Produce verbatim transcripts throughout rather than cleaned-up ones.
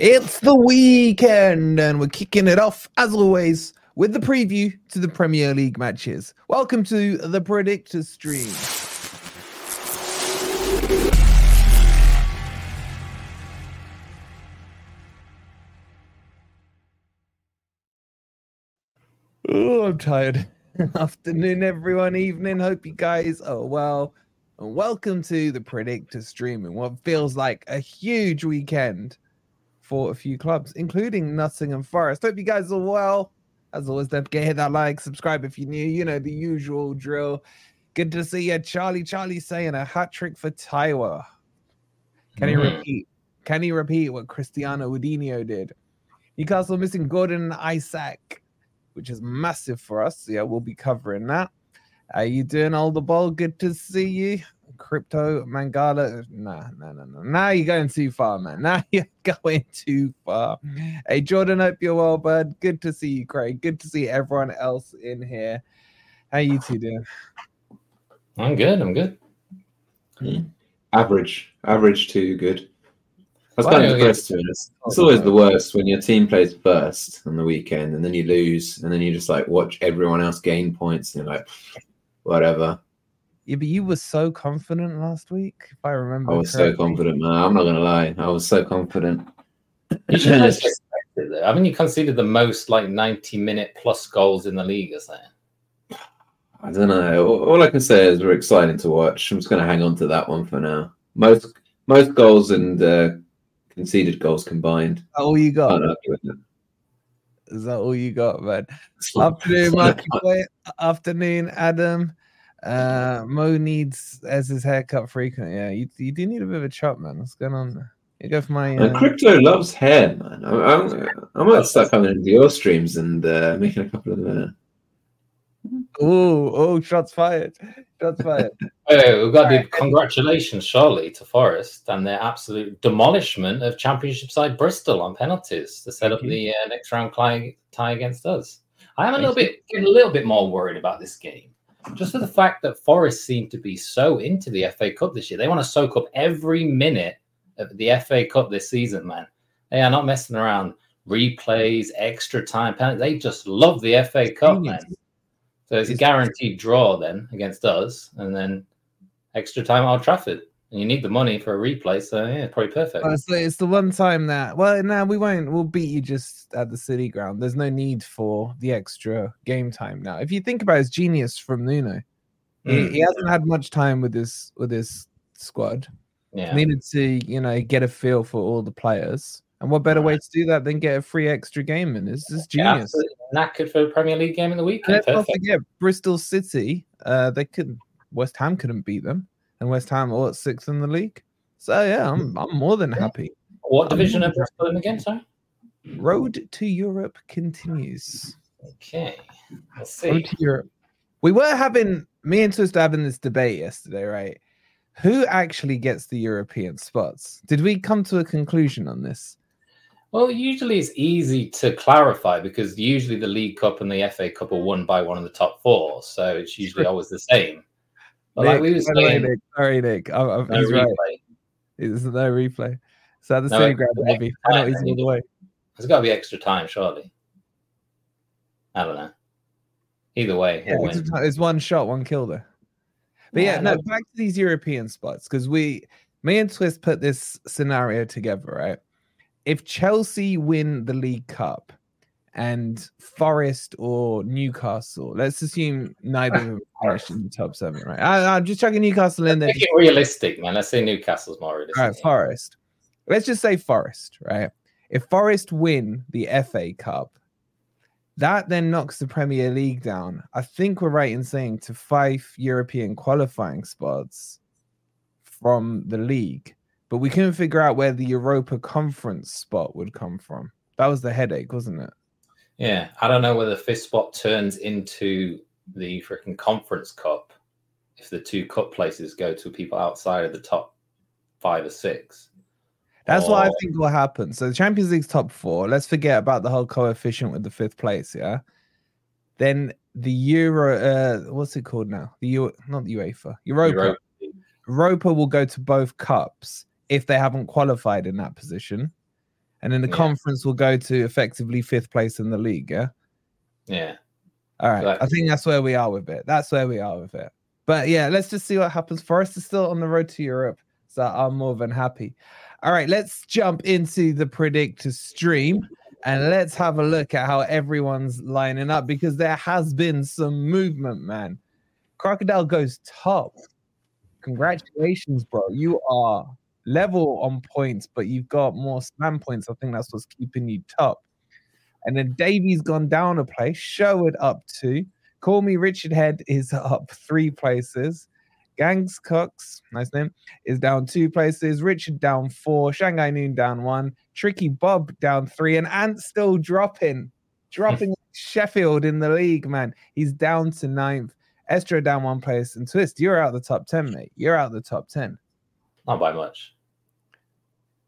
It's the weekend, and we're kicking it off, as always, with the preview to the Premier League matches. Welcome to the Predictor Stream. Oh, I'm tired. Afternoon, everyone, evening. Hope you guys are well. And welcome to the Predictor Stream, and what feels like a huge weekend for a few clubs, including Nottingham Forest. Hope you guys are well. As always, don't forget to hit that like, subscribe if you're new. You know, the usual drill. Good to see you, Charlie. Charlie saying a hat-trick for Taiwa. Can mm-hmm. he repeat? Can he repeat what Cristiano Udinio did? Newcastle missing Gordon and Isaac, which is massive for us. So yeah, we'll be covering that. How you doing, Older Ball? Good to see you. Crypto Mangala, nah, nah, nah, nah. Now you're going too far, man. Now you're going too far. Hey, Jordan, hope you're well, bud. Good to see you, Craig. Good to see everyone else in here. How you two doing? I'm good. I'm good. Hmm. Average, average to good. I was well, kind of depressed. It's, it's always the worst when your team plays first on the weekend, and then you lose, and then you just like watch everyone else gain points, and you're like, whatever. Yeah, but you were so confident last week, if I remember. I was correctly. so confident, man. I'm not going to lie. I was so confident. You should have expected it. I mean, you conceded the most, like, ninety-minute plus goals in the league, is that? I don't know. All I can say is we're exciting to watch. I'm just going to hang on to that one for now. Most most goals and uh, conceded goals combined. Is that all you got? Is that all you got, man? Afternoon, Mark. Afternoon, Adam. Uh, Mo needs as his haircut frequently. Yeah, you, you do need a bit of a chop, man. What's going on there? You go for my uh... Crypto loves hair, man. I, I, I might start coming into your streams and uh, making a couple of uh... oh, oh, shots fired, shots fired. Hey, we've got All the right. Congratulations, surely, to Forest and their absolute demolishment of Championship side Bristol on penalties to set up the uh, next round tie against us. I am a little bit, a little bit more worried about this game. Just for the fact that Forest seem to be so into the F A Cup this year. They want to soak up every minute of the F A Cup this season, man. They are not messing around. Replays, extra time, penalties. They just love the F A Cup, man. So it's a guaranteed draw then against us, and then extra time at Old Trafford. And you need the money for a replay, so yeah, probably perfect. Honestly, it's the one time that, well, no, we won't. We'll beat you just at the City Ground. There's no need for the extra game time now. If you think about it, it's genius from Nuno. Mm. He, he hasn't had much time with this with his squad. Yeah. Needed to, you know, get a feel for all the players. And what better right. way to do that than get a free extra game in? It's just genius. Yeah, knackered for a Premier League game in the weekend. Let's not forget, Bristol City, uh, they couldn't. West Ham couldn't beat them. And West Ham are at sixth in the league. So, yeah, I'm I'm more than happy. What division are Bristol in again, sorry? Road to Europe continues. Okay. Let's see. Road to Europe. We were having, me and Twist having this debate yesterday, right? Who actually gets the European spots? Did we come to a conclusion on this? Well, usually it's easy to clarify because usually the League Cup and the F A Cup are won by one of the top four. So it's usually always the same. Nick, like we were saying, Nick, sorry, Nick. I'm, I'm, no he's replay. Right. There's no replay. So the no, same ground, maybe. I know he's all the way. There's got to be extra time, surely. I don't know. Either way, yeah, it's, it's one shot, one kill, though. But yeah, yeah no, back to these European spots because we me and Swiss put this scenario together, right? If Chelsea win the League Cup and Forest or Newcastle, let's assume neither of them finish in the top seven, right? I, I'm just chucking Newcastle in there. Make it realistic, man. Let's say Newcastle's more realistic. All right, Forest. Let's just say Forest, right? If Forest win the F A Cup, that then knocks the Premier League down. I think we're right in saying to five European qualifying spots from the league, but we couldn't figure out where the Europa Conference spot would come from. That was the headache, wasn't it? Yeah, I don't know whether the fifth spot turns into the freaking Conference Cup if the two cup places go to people outside of the top five or six. That's or... what I think will happen. So the Champions League's top four. Let's forget about the whole coefficient with the fifth place, yeah? Then the Euro... Uh, what's it called now? The U- Not the UEFA. Europa. Europa. Europa will go to both cups if they haven't qualified in that position. And then the yeah. conference will go to effectively fifth place in the league, yeah? Yeah. All right. Exactly. I think that's where we are with it. That's where we are with it. But yeah, let's just see what happens. Forest is still on the road to Europe, so I'm more than happy. All right, let's jump into the Predictor stream and let's have a look at how everyone's lining up, because there has been some movement, man. Crocodile goes top. Congratulations, bro. You are level on points, but you've got more spam points. I think that's what's keeping you top. And then Davey's gone down a place. Sherwood up two. Call Me Richard Head is up three places. Gangs Cox, nice name, is down two places. Richard down four. Shanghai Noon down one. Tricky Bob down three. And Ant's still dropping. Dropping Sheffield in the league, man. He's down to ninth. Estro down one place. And Twist, you're out of the top ten, mate. You're out of the top ten. Not by much.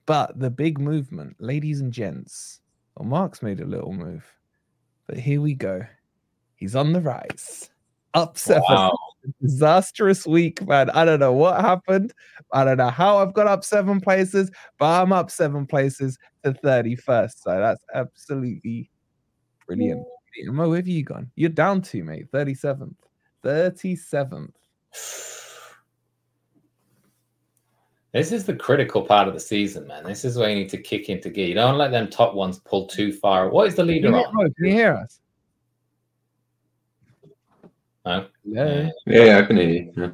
But the big movement, ladies and gents. Well, Mark's made a little move. But here we go. He's on the rise. Up seven. Wow. Disastrous week, man. I don't know what happened. I don't know how I've got up seven places, but I'm up seven places to thirty-first. So that's absolutely brilliant. Yeah. Mo, where have you gone? You're down to, mate. thirty-seventh. thirty-seventh. This is the critical part of the season, man. This is where you need to kick into gear. You don't let them top ones pull too far. What is the leader Can on? Can you hear us? No? Yeah, yeah, I can hear you. Yeah.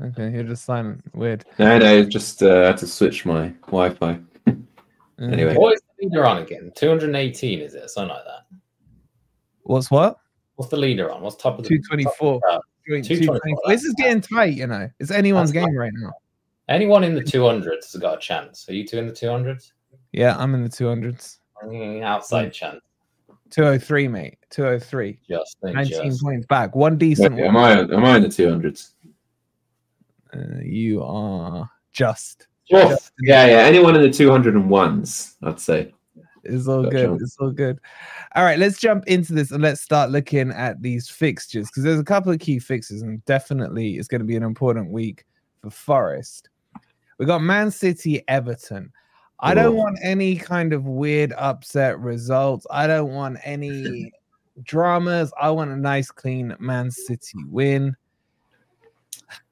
Oh, okay, you're just silent. Weird. No, no, just uh, had to switch my Wi-Fi. Anyway. What is the leader on again? two hundred eighteen, is it? Something like that. What's what? What's the leader on? What's top of the two twenty-four? Top of the, uh, two twenty-four. This is getting tight, you know. It's anyone's That's game right now. Anyone in the two hundreds has got a chance. Are you two in the two hundreds? Yeah, I'm in the two hundreds. Outside yeah. chance. two oh three, mate. two oh three. Just nineteen just. Points back. One decent yeah, yeah, one. Am I, am I in the two hundreds? Uh, you are just. just, just yeah, yeah. Anyone in the two hundred ones, I'd say. It's all got good. It's all good. All right, let's jump into this and let's start looking at these fixtures, because there's a couple of key fixes, and definitely it's going to be an important week for Forest. We got Man City, Everton. I don't want any kind of weird upset results. I don't want any dramas. I want a nice, clean Man City win.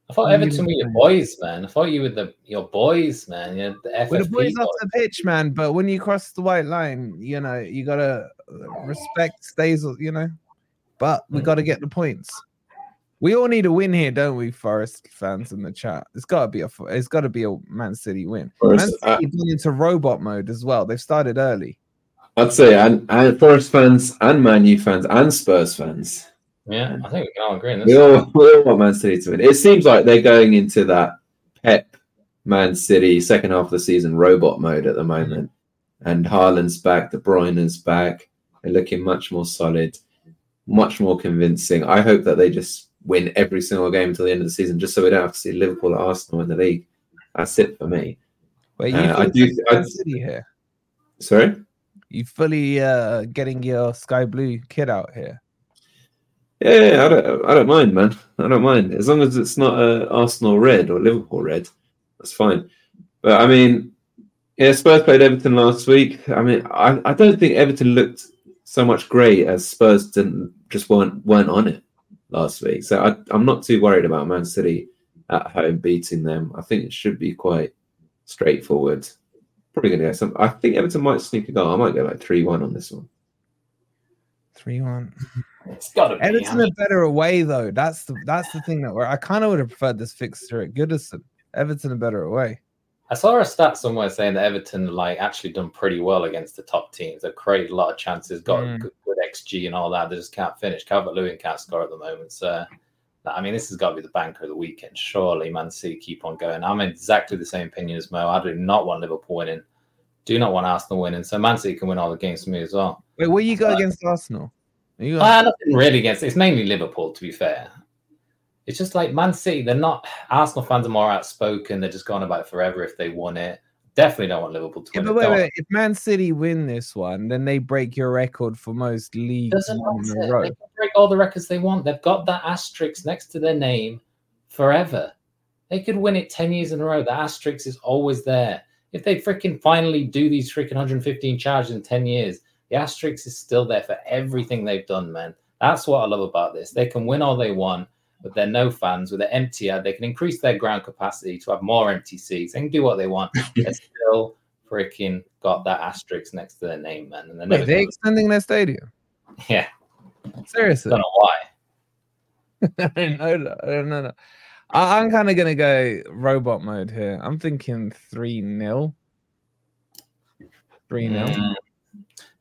I thought Everton were your boys, man. I thought you were the your boys, man. You're the F F P well, the boys, boys off the pitch, man. But when you cross the white line, you know, you got to respect stays, you know. But we got to get the points. We all need a win here, don't we, Forest fans in the chat? It's got to be a it's got to be a Man City win. Forest, Man City going into robot mode as well. They've started early. I'd say, and, and Forest fans, and Man U fans, and Spurs fans. Yeah, I think we can all agree on this. We all, we all want Man City to win. It seems like they're going into that Pep Man City second half of the season robot mode at the moment. And Haaland's back, De Bruyne's back. They're looking much more solid, much more convincing. I hope that they just win every single game until the end of the season, just so we don't have to see Liverpool or Arsenal in the league. That's it for me. Wait, you uh, I do. I, City here. Sorry, you fully uh, getting your sky blue kid out here. Yeah, I don't. I don't mind, man. I don't mind as long as it's not uh, Arsenal red or Liverpool red. That's fine. But I mean, yeah, Spurs played Everton last week. I mean, I, I don't think Everton looked so much great as Spurs didn't just weren't weren't on it last week. So I, I'm not too worried about Man City at home beating them. I think it should be quite straightforward. Probably going to go some. I think Everton might sneak a goal. I might go like three one on this one. three one. It's got to be. Everton are better away, though. That's the that's the thing that we're, I kind of would have preferred this fixture at Goodison. Everton are better away. I saw a stat somewhere saying that Everton like actually done pretty well against the top teams. They've created a lot of chances, got mm. good, good X G and all that. They just can't finish. Calvert-Lewin can't score at the moment. So, I mean, this has got to be the banker of the weekend. Surely, Man City keep on going. I'm exactly the same opinion as Mo. I do not want Liverpool winning. Do not want Arsenal winning. So Man City can win all the games for me as well. Wait, what you got uh, against Arsenal? You got- uh, nothing really against it. It's mainly Liverpool, to be fair. It's just like Man City, they're not... Arsenal fans are more outspoken. They're just going about it forever if they won it. Definitely don't want Liverpool to yeah, win but it. Wait, wait. If Man City win this one, then they break your record for most leagues Doesn't in a row. They can break all the records they want. They've got that asterisk next to their name forever. They could win it ten years in a row. The asterisk is always there. If they freaking finally do these freaking one hundred fifteen charges in ten years, the asterisk is still there for everything they've done, man. That's what I love about this. They can win all they want, but they're no fans. With an empty ad, they can increase their ground capacity to have more empty seats. They can do what they want. They're still freaking got that asterisk next to their name, man. And they're, Wait, they're extending their stadium? Yeah. Seriously? I don't know why. I don't know that. I don't know that. I, I'm kind of going to go robot mode here. I'm thinking three nil. three nil. Mm.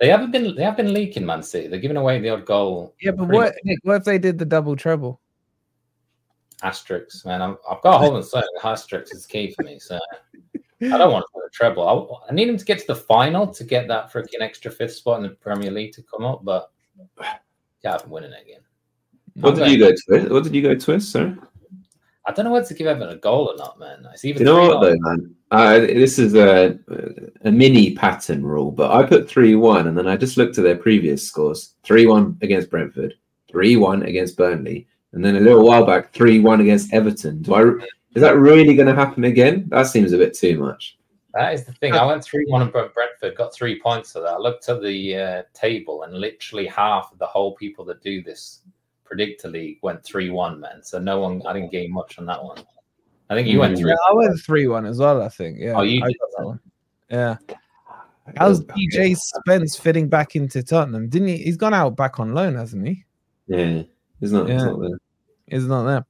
They haven't been they have been leaking, Man City. They're giving away the odd goal. Yeah, but what, Nick, what if they did the double treble? Asterix, man. I'm, I've got a whole inside. Asterix is key for me, so I don't want to put a treble. I, I need them to get to the final to get that freaking extra fifth spot in the Premier League to come up, but yeah, I've been winning it again. What did, you go to, what did you go twist, sir? I don't know whether to give Evan a goal or not, man. It's even you know what, though, man? Uh, this is a, a mini pattern rule, but I put three one, and then I just looked at their previous scores. three one against Brentford, three one against Burnley, and then a little while back, three one against Everton. Do I? Is that really going to happen again? That seems a bit too much. That is the thing. I went three one and Brentford, got three points for that. I looked at the uh, table, and literally half of the whole people that do this Predictor League went three one, man. So no one, I didn't gain much on that one. I think you went three one. Yeah, I went three one as well, I think. Yeah. Oh, you did that one. Yeah. How's D J Spence fitting back into Tottenham? Didn't he? He's gone out back on loan, hasn't he? Yeah. He's not, yeah. He's not there. He's not there.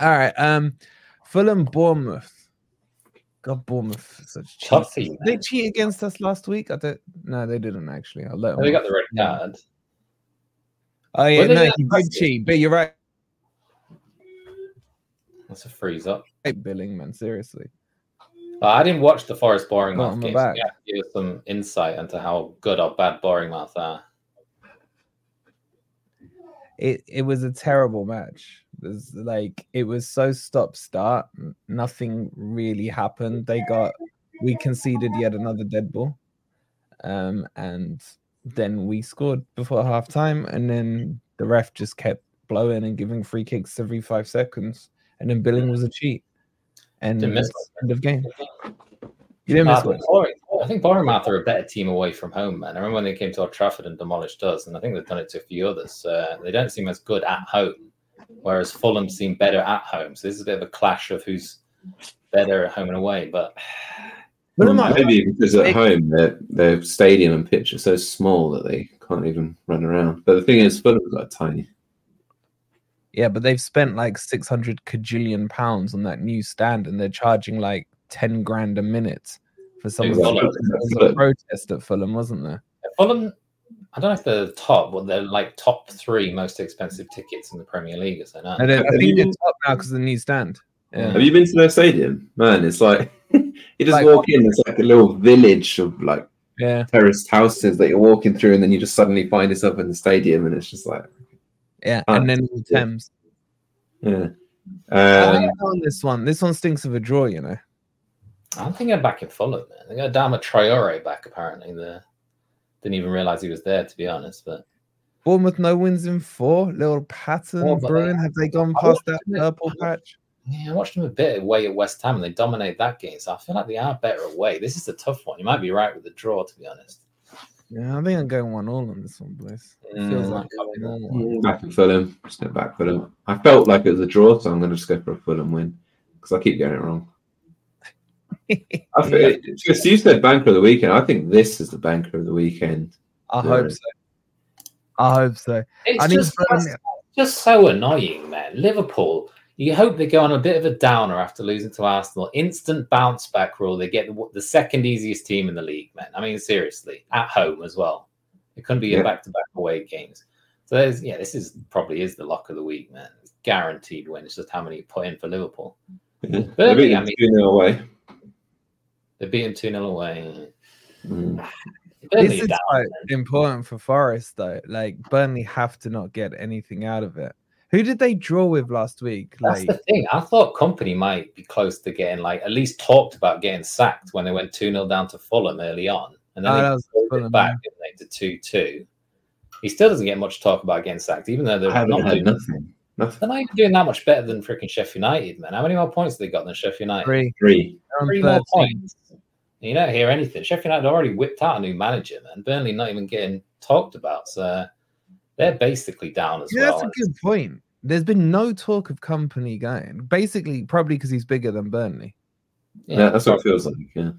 All right. Um, Fulham, Bournemouth. God, Bournemouth. Such cheat. Did they cheat against us last week? I don't, no, they didn't actually. I let them. They got the red card. Oh, yeah, no, he did cheat, but you're right. That's a freeze up. Hey, Billing, man, seriously. Uh, I didn't watch the Forest Bournemouth game, so you have to give some insight into how good or bad Bournemouth are. It it was a terrible match. It was, like, it was so stop-start. Nothing really happened. They got... We conceded yet another dead ball. Um, and... Then we scored before half time, and then the ref just kept blowing and giving free kicks every five seconds. And then Billing was a cheat, and didn't miss end of game. You didn't miss one. I think Bournemouth are a better team away from home, man. I remember when they came to Old Trafford and demolished us, and I think they've done it to a few others. Uh, they don't seem as good at home, whereas Fulham seem better at home. So this is a bit of a clash of who's better at home and away, but. Well, maybe because at home their their stadium and pitch are so small that they can't even run around. But the thing is, Fulham's like tiny. Yeah, but they've spent like six hundred cajillion pounds on that new stand, and they're charging like ten grand a minute for some of the protest at Fulham, wasn't there? Fulham, I don't know if they're the top, but they're like top three most expensive tickets in the Premier League, is that not? I, I think they're top now because of the new stand. Yeah. Have you been to their stadium? Man, it's like. You just like, walk in, it's like a little village of like yeah. terraced houses that you're walking through, and then you just suddenly find yourself in the stadium, and it's just like, yeah, and then the Thames. Yeah. Um, on this one, this one stinks of a draw, you know. I'm thinking back in Fulham, man. They got Adama Traore back, apparently. There, didn't even realize he was there, to be honest. But Bournemouth, no wins in four. Little pattern, oh, Bruin. Have they gone past that purple patch? Yeah, I watched them a bit away at West Ham, and they dominate that game. So I feel like they are better away. This is a tough one. You might be right with the draw, to be honest. Yeah, I think I'm going one all on this one, boys. It feels like I'm back at Fulham. Just go back Fulham. I felt like it was a draw, so I'm going to just go for a Fulham win because I keep getting it wrong. I feel, yeah. You said banker of the weekend. I think this is the banker of the weekend. I yeah. hope so. I hope so. It's I just, mean, just so annoying, man. Liverpool, you hope they go on a bit of a downer after losing to Arsenal. Instant bounce back rule. They get the, the second easiest team in the league, man. I mean, seriously, at home as well. It couldn't be your yeah. back-to-back away games. So, there's, yeah, this is probably is the lock of the week, man. It's guaranteed win. It's just how many you put in for Liverpool. Yeah. Burnley, they beat them I mean, two nil away. They beat them two nil away. Mm. Burnley this is down, quite man. important for Forest, though. Like, Burnley have to not get anything out of it. Who did they draw with last week? That's like, the thing. I thought Kompany might be close to getting, like, at least talked about getting sacked when they went two nil down to Fulham early on. And then oh, they pulled it back didn't they, to two two. He still doesn't get much talk about getting sacked, even though they're not doing nothing. nothing. They're not doing that much better than freaking Sheffield United, man. How many more points have they got than Sheffield United? Three. Three. Three more points. You don't hear anything. Sheffield United already whipped out a new manager, man. Burnley not even getting talked about. So they're basically down as yeah, well. That's a good point. There's been no talk of Kompany going. Basically, probably because he's bigger than Burnley. Yeah, yeah that's what it feels like. Yeah.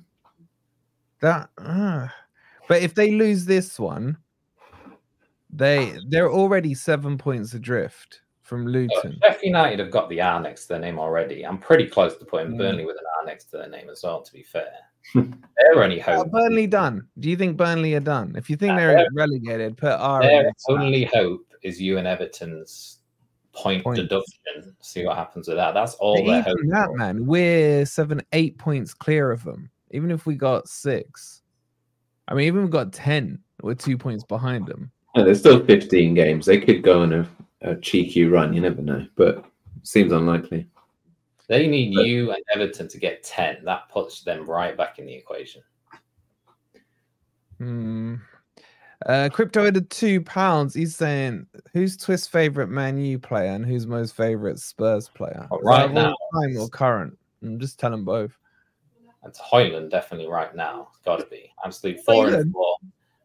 That, uh, but if they lose this one, they they're already seven points adrift from Luton. Oh, Sheffield United have got the R next to their name already. I'm pretty close to putting mm. Burnley with an R next to their name as well. To be fair, they're only home. Are Burnley done? Do you think Burnley are done? If you think uh, they're, they're relegated, put R. Their only hope is you and Everton's point points. deduction. See what happens with that. That's all they're hoping that, for. Man, we're seven, eight points clear of them. Even if we got six, I mean, even if we got ten, we're two points behind them. Yeah, there's still fifteen games. They could go on a, a cheeky run. You never know, but it seems unlikely. They need but, you and Everton to get ten. That puts them right back in the equation. Hmm. Uh, Crypto at two pounds. He's saying, who's Twist's favourite Man U player and who's most favourite Spurs player? Is right now. Time or current? I'm just telling both. It's Højlund definitely right now. It's got to be. Absolute four Højlund. and four.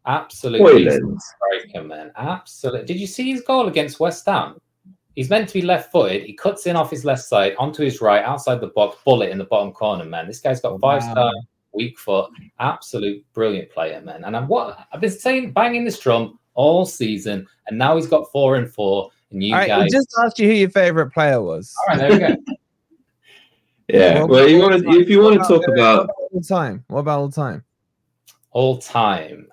Absolutely striker, man. Absolutely. Did you see his goal against West Ham? He's meant to be left-footed. He cuts in off his left side, onto his right, outside the box, bullet in the bottom corner, man. This guy's got five-star, wow. weak foot. Absolute brilliant player, man. And I'm what I've been saying, banging this drum all season, and now he's got four and four. And you all right, guys, we just asked you who your favourite player was. All right, there we go. Yeah, well, you want to, if you want to talk about all time, what about all time? All time,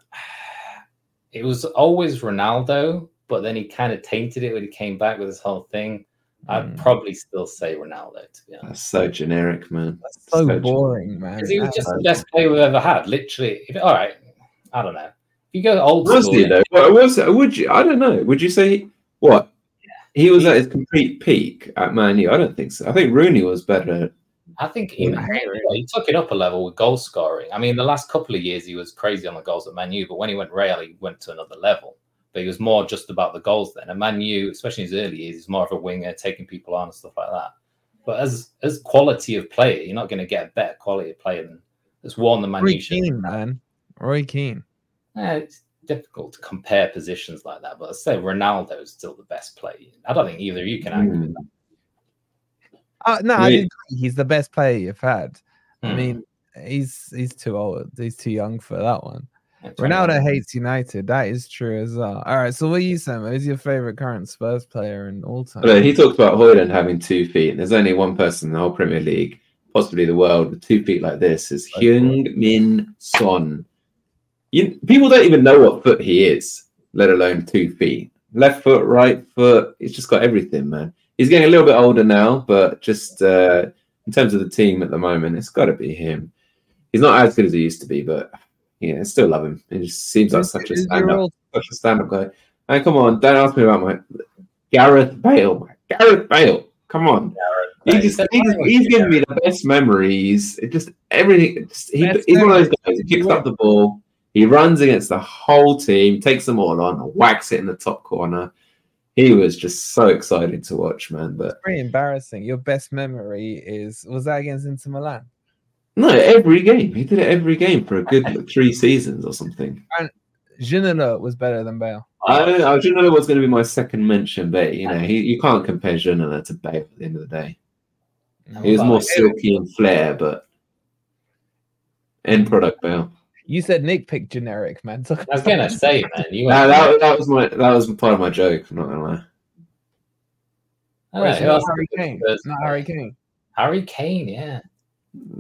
it was always Ronaldo, but then he kind of tainted it when he came back with his whole thing. I'd mm. probably still say Ronaldo, to be honest. That's so generic, man. That's so, so boring, generic. man. Because he was just the best player we've ever had, literally. If, all right, I don't know. If you go old school, you know, what was it? Would you? I don't know. Would you say what? Yeah. He was he, at his complete peak at Man U. I don't think so. I think Rooney was better. I think he, he took it up a level with goal scoring. I mean, the last couple of years he was crazy on the goals at Man U, but when he went Real, he went to another level. But he was more just about the goals then. And Man U, especially in his early years, is more of a winger, taking people on and stuff like that. But as as quality of player, you're not going to get a better quality of player than that's worn the Man U shirt. Roy Keane, man. Roy Keane. Yeah, it's difficult to compare positions like that. But I'd say Ronaldo is still the best player. I don't think either of you can argue mm. with that. Uh, no, I agree. He's the best player you've had. Mm. I mean, he's he's too old. He's too young for that one. That's Ronaldo right. hates United. That is true as well. All right, so what are you saying? Who's your favourite current Spurs player in all time? Well, he talked about Højlund having two feet. There's only one person in the whole Premier League, possibly the world, with two feet like this is Heung-min Son. You, people don't even know what foot he is, let alone two feet. Left foot, right foot. He's just got everything, man. He's getting a little bit older now, but just uh, in terms of the team at the moment, it's got to be him. He's not as good as he used to be, but yeah, I still love him. It just seems like such a stand-up, such a stand-up guy. Hey, come on, don't ask me about my Gareth Bale. Gareth Bale, come on. Gareth, he just, he just, he's giving me the best memories. It just everything. Just, he, he's one of those guys. He picks up the ball. He runs against the whole team, takes them all on, and whacks it in the top corner. He was just so excited to watch, man. But it's pretty embarrassing. Your best memory is, was that against Inter Milan? No, every game. He did it every game for a good like, three seasons or something. And Ginola was better than Bale. I don't know. Ginola was going to be my second mention, but you know, he, you can't compare Ginola to Bale at the end of the day. No, he was more silky and flair, but end product now. You said Nick picked generic, man. I was gonna say, man. You no, that, that was my that was part of my joke. I'm not gonna lie. All right, who else? Harry Kane. Not Harry Kane. Harry Kane, yeah.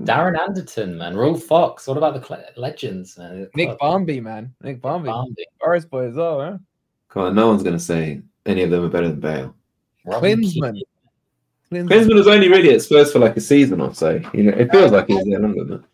Darren Anderton, man. Ralph Fox. What about the cl- legends, man? Nick God. Barmby, man. Nick Barmby. Barmby. Forest boy as well, huh? Come on, no one's gonna say any of them are better than Bale. Klinsmann. Klinsmann. Klinsmann was only really at Spurs for like a season or so. You know, it feels like he's there longer than that.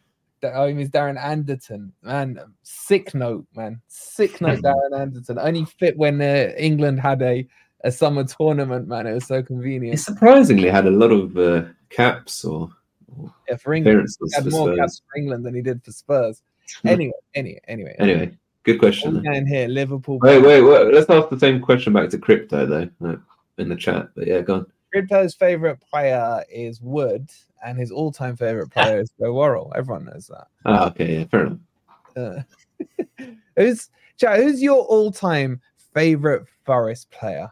Oh, he means Darren Anderton, man. Sick note, man. Sick note, Darren Anderton. Only fit when uh, England had a, a summer tournament, man. It was so convenient. He surprisingly had a lot of uh, caps or, or yeah, for England. He had more Spurs. caps for England than he did for Spurs. Anyway, anyway, anyway. Anyway, good question. Down here, Liverpool. Wait, wait, wait. Let's ask the same question back to Crypto though, like in the chat. But yeah, go on. Crypto's favorite player is Wood, and his all-time favorite player is Joe Worrell. Everyone knows that. Oh, okay, yeah, fair enough. Uh, who's, who's your all-time favorite Forest player?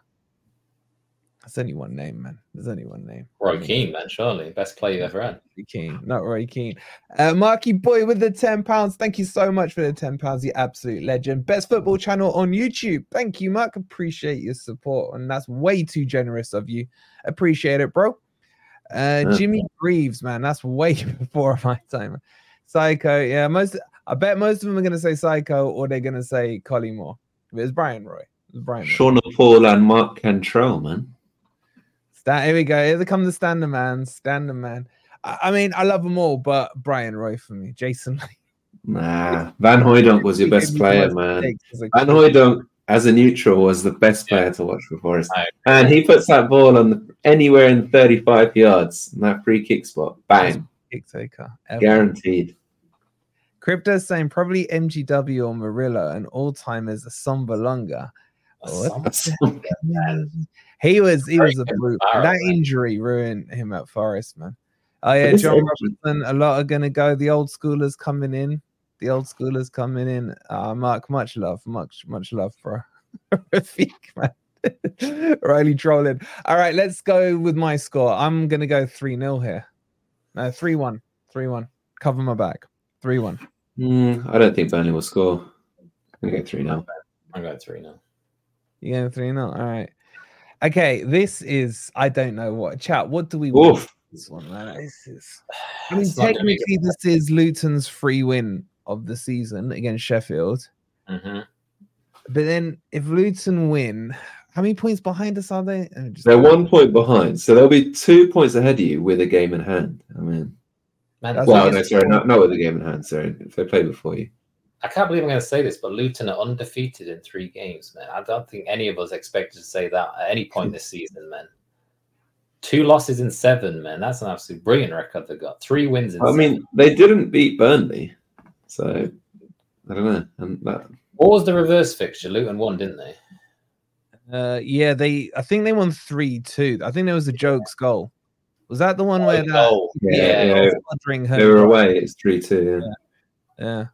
That's only one name, man. There's only one name. Roy Keane, man, surely. Best player you've ever had. Roy Keane, not Roy Keane. Uh, Marky Boy with the ten pounds. Thank you so much for the ten pounds, you absolute legend. Best football channel on YouTube. Thank you, Mark. Appreciate your support. And that's way too generous of you. Appreciate it, bro. Uh, okay. Jimmy Greaves, man. That's way before my time. Psycho, yeah. Most, I bet most of them are going to say Psycho or they're going to say Collymore. But it's Brian Roy. It's Brian Roy. Sean Paul and Mark Cantrell, man. That, here we go. Here comes the standard man. Standard man. I, I mean, I love them all, but Brian Roy for me. Jason. Nah, Van Hooijdonk was your best player, man. Van Hooijdonk, as a neutral, was the best player yeah. to watch for Forest. And he puts that ball on the, anywhere in thirty-five yards in that free kick spot. Bang. Kick taker. Ever. Guaranteed. Crypto's saying probably M G W or Murillo, and all-timers are Sambalunga. Oh, he was he was a brute. That injury ruined him at Forest, man. Oh yeah, John Robertson. A lot are gonna go. The old schoolers coming in. The old schoolers coming in. Uh, Mark, much love, much much love, bro. Rafik, man. Riley trolling. All right, let's go with my score. I'm gonna go three nil here. No, three one, three one. Cover my back. Three one. Mm, I don't think Burnley will score. I'm gonna go three nil. I'm going three nil. You going three nil? All right. Okay, this is I don't know what chat. What do we want for this one, man? This is I mean, technically this is Luton's free win of the season against Sheffield. Mm-hmm. But then if Luton win, how many points behind us are they? Just... They're one point behind, so there'll be two points ahead of you with a game in hand. I mean, man, well, no, sorry, not, not with a game in hand. Sorry, if they play before you. I can't believe I'm going to say this, but Luton are undefeated in three games, man. I don't think any of us expected to say that at any point this season, man. Two losses in seven, man. That's an absolute brilliant record they've got. Three wins in I seven. I mean, they didn't beat Burnley. So, I don't know. And that... What was the reverse fixture? Luton won, didn't they? Uh, yeah, they. I think they won three two. I think there was a Jokes goal. Was that the one oh, where... That... Oh, yeah. yeah, yeah. Was they were away. It's three two, yeah. Yeah. yeah.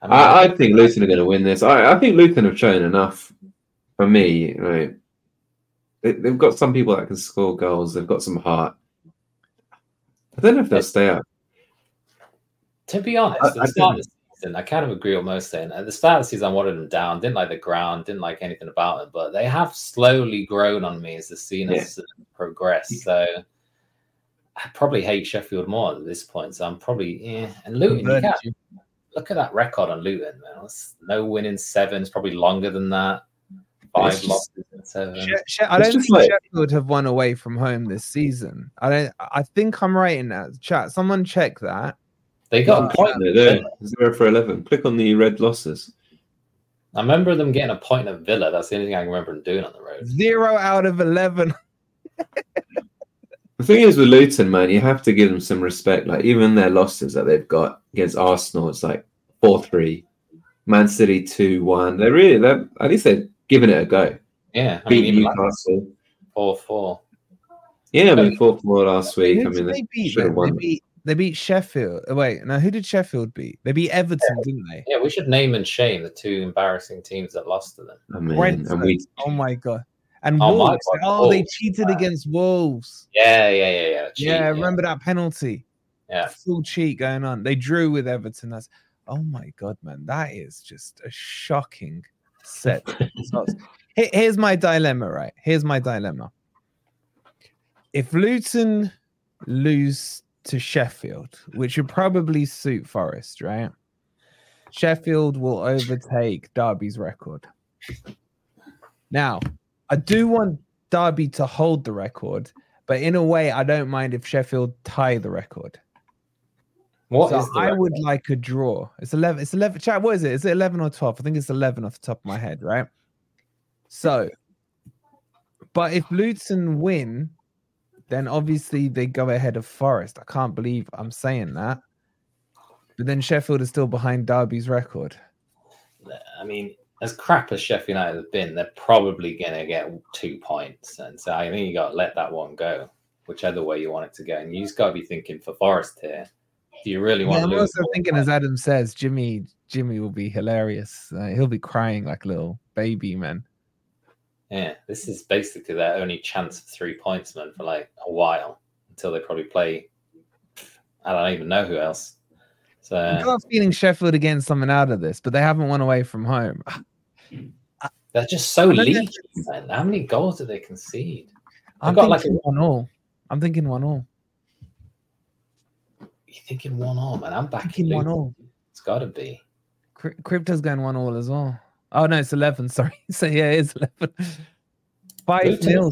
I, mean, I, I think Luton are going to win this. I, I think Luton have shown enough for me. You know, they, they've got some people that can score goals. They've got some heart. I don't know if they'll stay up. To be honest, I, at the I start of the season, I kind of agree with most things. At the start of the season, I wanted them down. Didn't like the ground. Didn't like anything about them. But they have slowly grown on me as the scene yeah. has progressed. So... I probably hate Sheffield more at this point. So I'm probably... yeah. And Luton, you can't... Look at that record on Luton, man. It's no win in seven. It's probably longer than that. Five just, losses in seven. She, she, I don't think like... Sheffield have won away from home this season. I don't. I think I'm right in that. Chat, someone check that. They got oh, a point there. there. Zero for eleven. Click on the red losses. I remember them getting a point at Villa. That's the only thing I can remember them doing on the road. Zero out of eleven. The thing is with Luton, man, you have to give them some respect. Like even their losses that they've got against Arsenal, it's like four three, Man City two one. They're really, they're, at least they're giving it a go. Yeah, I beat mean, Newcastle four four. Yeah, I mean four four last week. I mean they, they beat, should have won. They beat, they beat Sheffield. Oh, wait, now who did Sheffield beat? They beat Everton, yeah. didn't they? Yeah, we should name and shame the two embarrassing teams that lost to them. I mean, and we, oh my god. And oh, Wolves, God, oh Wolves, they cheated man. against Wolves. Yeah, yeah, yeah, yeah. Cheat, yeah, remember yeah. that penalty. Yeah, full cheat going on. They drew with Everton. That's oh my god, man, that is just a shocking set. Here, here's my dilemma, right? Here's my dilemma. If Luton lose to Sheffield, which would probably suit Forest, right? Sheffield will overtake Derby's record. Now, I do want Derby to hold the record, but in a way, I don't mind if Sheffield tie the record. What so is the I record? Would like a draw. It's eleven. It's eleven. Chat. What is it? Is it eleven or twelve? I think it's eleven off the top of my head, right? So, but if Luton win, then obviously they go ahead of Forest. I can't believe I'm saying that. But then Sheffield is still behind Derby's record. I mean, as crap as Sheffield United have been, they're probably going to get two points. And so I think you got to let that one go, whichever way you want it to go. And you just got to be thinking for Forest here. Do you really want yeah, to lose? I'm also thinking, as Adam says, Jimmy Jimmy will be hilarious. Uh, he'll be crying like a little baby, man. Yeah, this is basically their only chance of three points, man, for like a while until they probably play, I don't even know who else. So, I'm not feeling Sheffield again something out of this, but they haven't won away from home. They're just so leaky, man. How many goals do they concede? I've got like a one all. I'm thinking one all. You're thinking one all, man. I'm back in one all. It's got to be. Crypto's going one all as well. Oh no, it's eleven. Sorry. So yeah, it's eleven. Five nil.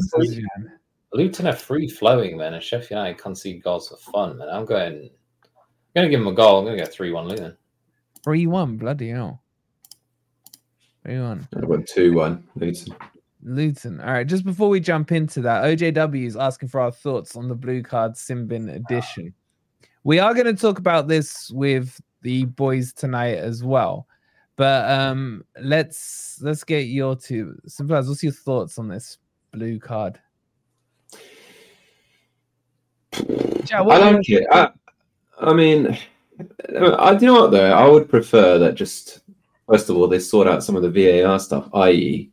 Luton are free flowing, man, and Sheffield United concede goals for fun, man. I'm going. I'm going to give him a goal. I'm going to go three one Luton. three one bloody hell. three one I went two one Luton. Luton. All right, just before we jump into that, O J W is asking for our thoughts on the blue card Simbin edition. Wow. We are going to talk about this with the boys tonight as well. But um, let's let's get your two. Simplaz, what's your thoughts on this blue card? I like it. I- I mean, I do you know what though. I would prefer that just first of all they sort out some of the V A R stuff, that is,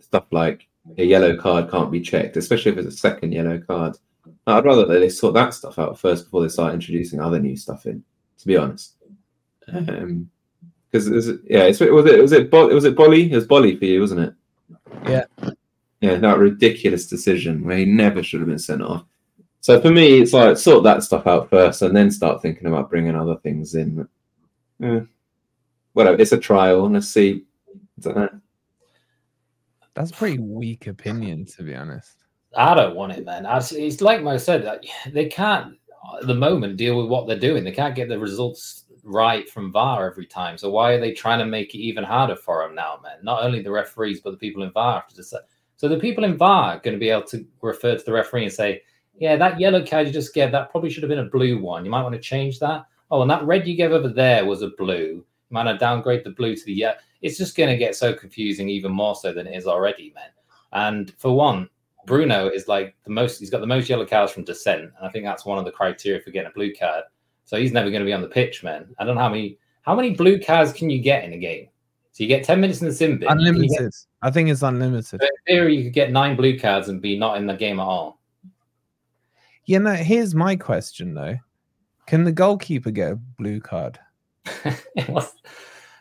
stuff like a yellow card can't be checked, especially if it's a second yellow card. I'd rather that they sort that stuff out first before they start introducing other new stuff in. To be honest, because um, yeah, it's, was it was it was it Bolly? It was Bolly for you, wasn't it? Yeah, yeah, that ridiculous decision where he never should have been sent off. So for me, it's like sort that stuff out first, and then start thinking about bringing other things in. Yeah. Whatever, it's a trial. Let's see. I don't know. That's a pretty weak opinion, to be honest. I don't want it, man. I, it's like Mo said, like, they can't at the moment deal with what they're doing. They can't get the results right from V A R every time. So why are they trying to make it even harder for them now, man? Not only the referees, but the people in V A R. So the people in V A R are going to be able to refer to the referee and say, yeah, that yellow card you just gave, that probably should have been a blue one. You might want to change that. Oh, and that red you gave over there was a blue. You might want to downgrade the blue to the yellow. It's just going to get so confusing even more so than it is already, man. And for one, Bruno is like the most, he's got the most yellow cards from dissent. And I think that's one of the criteria for getting a blue card. So he's never going to be on the pitch, man. I don't know how many, how many blue cards can you get in a game? So you get ten minutes in the sin bin. Unlimited. Get, I think it's unlimited. In theory, you could get nine blue cards and be not in the game at all. Yeah, no, here's my question, though. Can the goalkeeper get a blue card? Seriously.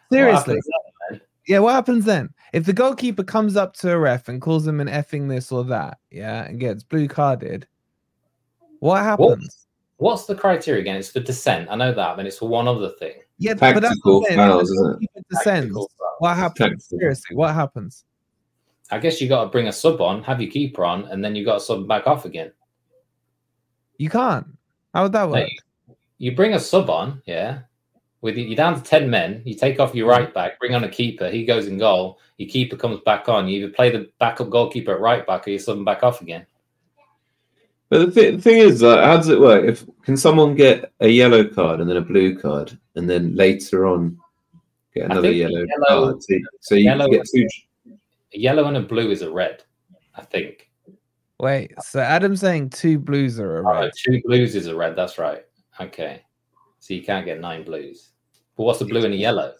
What then, yeah, what happens then? If the goalkeeper comes up to a ref and calls him an effing this or that, yeah, and gets blue carded, what happens? What, what's the criteria again? It's for dissent. I know that, but it's for one other thing. Yeah, tactical but that's the fouls, isn't it? Dissent. What happens? Tactical. Seriously, what happens? I guess you got to bring a sub on, have your keeper on, and then you got to sub back off again. You can't. How would that work? Like, you bring a sub on, yeah. With you're down to ten men, you take off your right back, bring on a keeper. He goes in goal. Your keeper comes back on. You either play the backup goalkeeper at right back, or you sub him back off again. But the, th- the thing is, uh, how does it work? If can someone get a yellow card and then a blue card, and then later on get another yellow, yellow card? So, so you yellow, get two. A yellow and a blue is a red, I think. Wait, so Adam's saying two blues are a red. Oh, two blues is a red, that's right. Okay. So you can't get nine blues. But what's a blue and a yellow?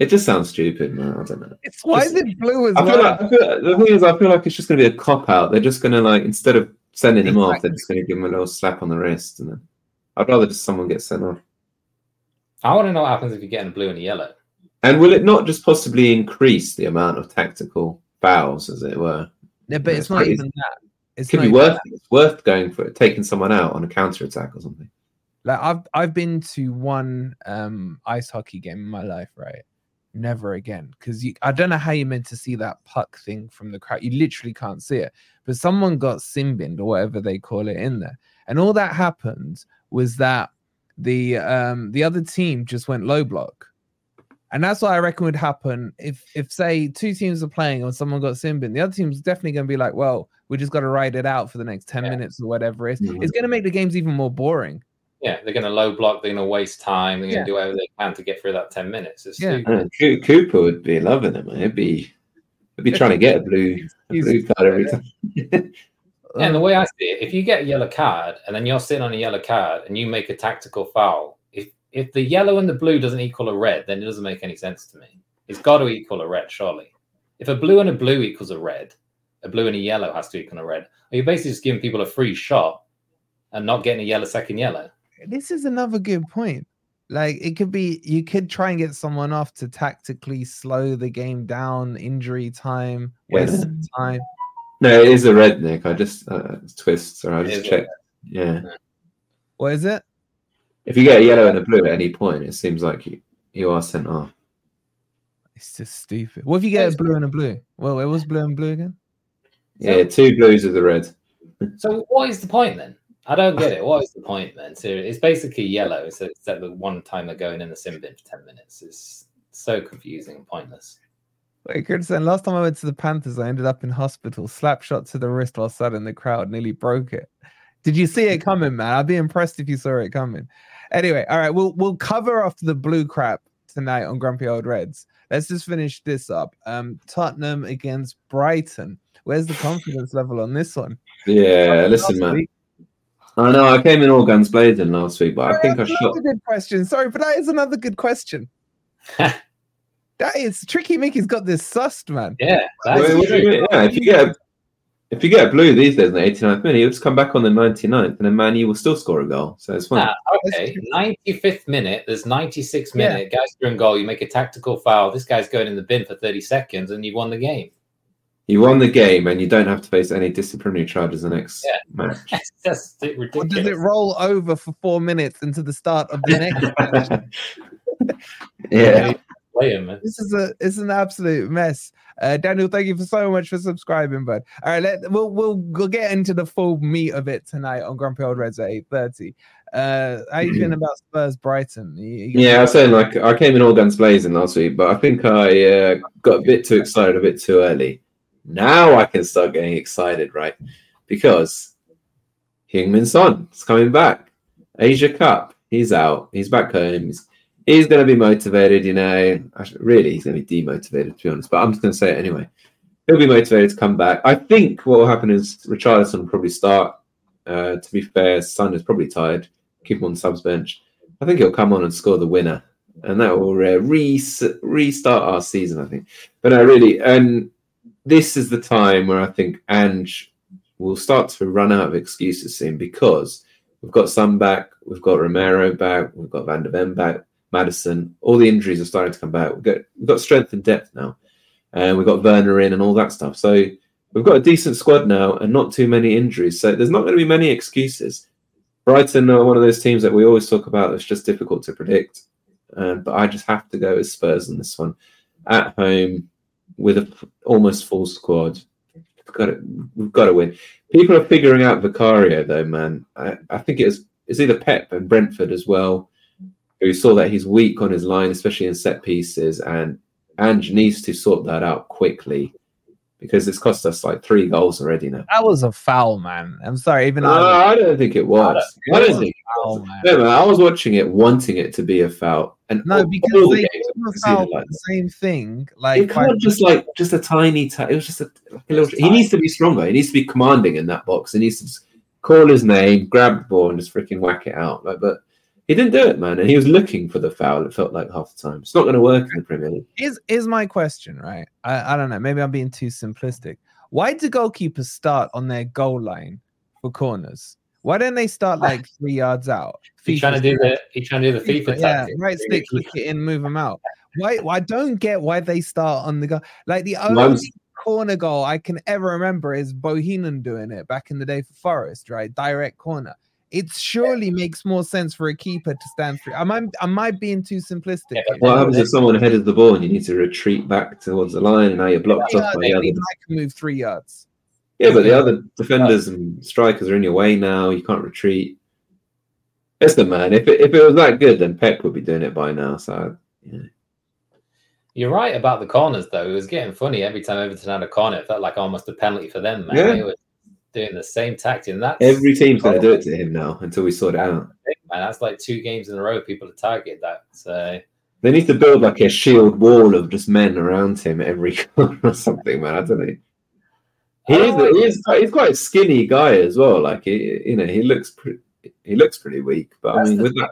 It just sounds stupid, man. I don't know. It's why is it blue as I well? Feel like, I feel like, the thing is, I feel like it's just going to be a cop-out. They're just going to, like, instead of sending him off, they're just going to give him a little slap on the wrist. And then... I'd rather just someone get sent off. I want to know what happens if you get in a blue and a yellow. And will it not just possibly increase the amount of tactical fouls, as it were? Yeah, but it's, it's not even that. It's it could be worth it. It's worth going for it, taking someone out on a counter attack or something. Like I've I've been to one um, ice hockey game in my life, right? Never again, because I don't know how you're meant to see that puck thing from the crowd. You literally can't see it. But someone got simbined or whatever they call it in there, and all that happened was that the um, the other team just went low block. And that's what I reckon would happen if, if say, two teams are playing and someone got simbin. The other team's definitely going to be like, well, we just got to ride it out for the next ten yeah. minutes or whatever it is. Mm-hmm. It's going to make the games even more boring. Yeah, they're going to low block. They're going to waste time. They're going to yeah. do whatever they can to get through that ten minutes. It's yeah. stupid. Cooper would be loving it, man. He'd be, he'd be trying to get a blue, a blue card every time. yeah, and the way I see it, if you get a yellow card and then you're sitting on a yellow card and you make a tactical foul, if the yellow and the blue doesn't equal a red, then it doesn't make any sense to me. It's got to equal a red, surely. If a blue and a blue equals a red, a blue and a yellow has to equal a red. Or you're basically just giving people a free shot and not getting a yellow second yellow. This is another good point. Like, it could be, you could try and get someone off to tactically slow the game down, injury time, waste yeah. time. No, it is a red, Nick. I just uh, twists, or I just checked. Yeah. What is it? If you get a yellow and a blue at any point, it seems like you, you are sent off. It's just stupid. What if you get a blue and a blue? Well, it was blue and blue again. Yeah, so, two blues with a red. So what is the point then? I don't get it. What is the point then? So it's basically yellow, so except that one time they're going in the sim bin for ten minutes. It's so confusing and pointless. Wait, Kirsten, last time I went to the Panthers, I ended up in hospital. Slap shot to the wrist while sat in the crowd, nearly broke it. Did you see it coming, man? I'd be impressed if you saw it coming. Anyway, all right, we'll we'll cover off the blue crap tonight on Grumpy Old Reds. Let's just finish this up. Um, Tottenham against Brighton. Where's the confidence level on this one? Yeah, listen, man. Week? I know I came in all guns blazing last week, but I, I think I shot. A good question. Sorry, but that is another good question. That is tricky. Mickey's got this sussed, man. Yeah, that's well, true. Yeah, if you get. A... If you get a blue these days in the eighty-ninth minute, you'll just come back on the ninety-ninth, and then man, you will still score a goal. So it's fine. Ah, okay, ninety-fifth minute, there's ninety-sixth minute, yeah. Guys doing goal, you make a tactical foul, this guy's going in the bin for thirty seconds, and you've won the game. You won the game, and you don't have to face any disciplinary charges the next yeah. match. That's ridiculous. Or does it roll over for four minutes into the start of the next match? yeah. This is a it's an absolute mess. Uh, Daniel, thank you for so much for subscribing, bud. All right, let we'll we'll, we'll get into the full meat of it tonight on Grumpy Old Reds at eight thirty. Uh, how you feeling about Spurs Brighton? You, you yeah, I was saying like I came in all guns blazing last week, but I think I uh, got a bit too excited, a bit too early. Now I can start getting excited, right? Because Heung-min Son is coming back. Asia Cup, he's out. He's back home. He's He's going to be motivated, you know. Actually, really, he's going to be demotivated, to be honest. But I'm just going to say it anyway. He'll be motivated to come back. I think what will happen is Richarlison will probably start. Uh, to be fair, Son is probably tired. Keep him on the subs bench. I think he'll come on and score the winner. And that will uh, re- restart our season, I think. But no, really, um, this is the time where I think Ange will start to run out of excuses soon because we've got Son back, we've got Romero back, we've got Van de Ven back, Madison, all the injuries are starting to come back. We've got, we've got strength and depth now. And we've got Werner in and all that stuff. So we've got a decent squad now and not too many injuries. So there's not going to be many excuses. Brighton are one of those teams that we always talk about that's just difficult to predict. Um, but I just have to go with Spurs in this one. At home with an almost full squad. We've got to, we've got to win. People are figuring out Vicario, though, man. I, I think it's, it's either Pep and Brentford as well, who saw that he's weak on his line, especially in set pieces, and Ange needs to sort that out quickly because it's cost us like three goals already now. That was a foul, man. I'm sorry. even no, I, I don't think it was. I don't, I don't think foul, it was. Man. No, man, I was watching it, wanting it to be a foul. And no, all, because all they the a foul like the same thing. Like, it can't just like, just a tiny, t- it was just a, like a little, he needs to be stronger. He needs to be commanding in that box. He needs to just call his name, grab the ball and just freaking whack it out. Like, but he didn't do it, man, and he was looking for the foul. It felt like half the time. It's not going to work in the Premier League. Is is my question, right? I, I don't know. Maybe I'm being too simplistic. Why do goalkeepers start on their goal line for corners? Why don't they start like three yards out? He's trying to do the he's trying to do the FIFA, FIFA yeah, right stick, click it in, move them out. Why? Why I don't get why they start on the goal. Like the only Most. corner goal I can ever remember is Bohinen doing it back in the day for Forest, right? Direct corner. It surely makes more sense for a keeper to stand through. Am I, am I being too simplistic? Yeah, what happens if someone headed the ball and you need to retreat back towards the line and now you're blocked off by the others? I can move three yards. Yeah, but the other defenders and strikers are in your way now. You can't retreat. Listen, man, if it, if it was that good, then Pep would be doing it by now. So, yeah. You're right about the corners, though. It was getting funny every time Everton had a corner. It felt like almost a penalty for them, man. Yeah. They were doing the same tactic. And that's every team's going to do it to him now until we sort it out. Man, that's like two games in a row people have targeted that. So they need to build like a shield wall of just men around him every corner or something, man. I don't know. He is, oh, he is quite, he's quite a skinny guy as well. Like he, you know, he looks pretty, he looks pretty weak. But I mean, the, with that,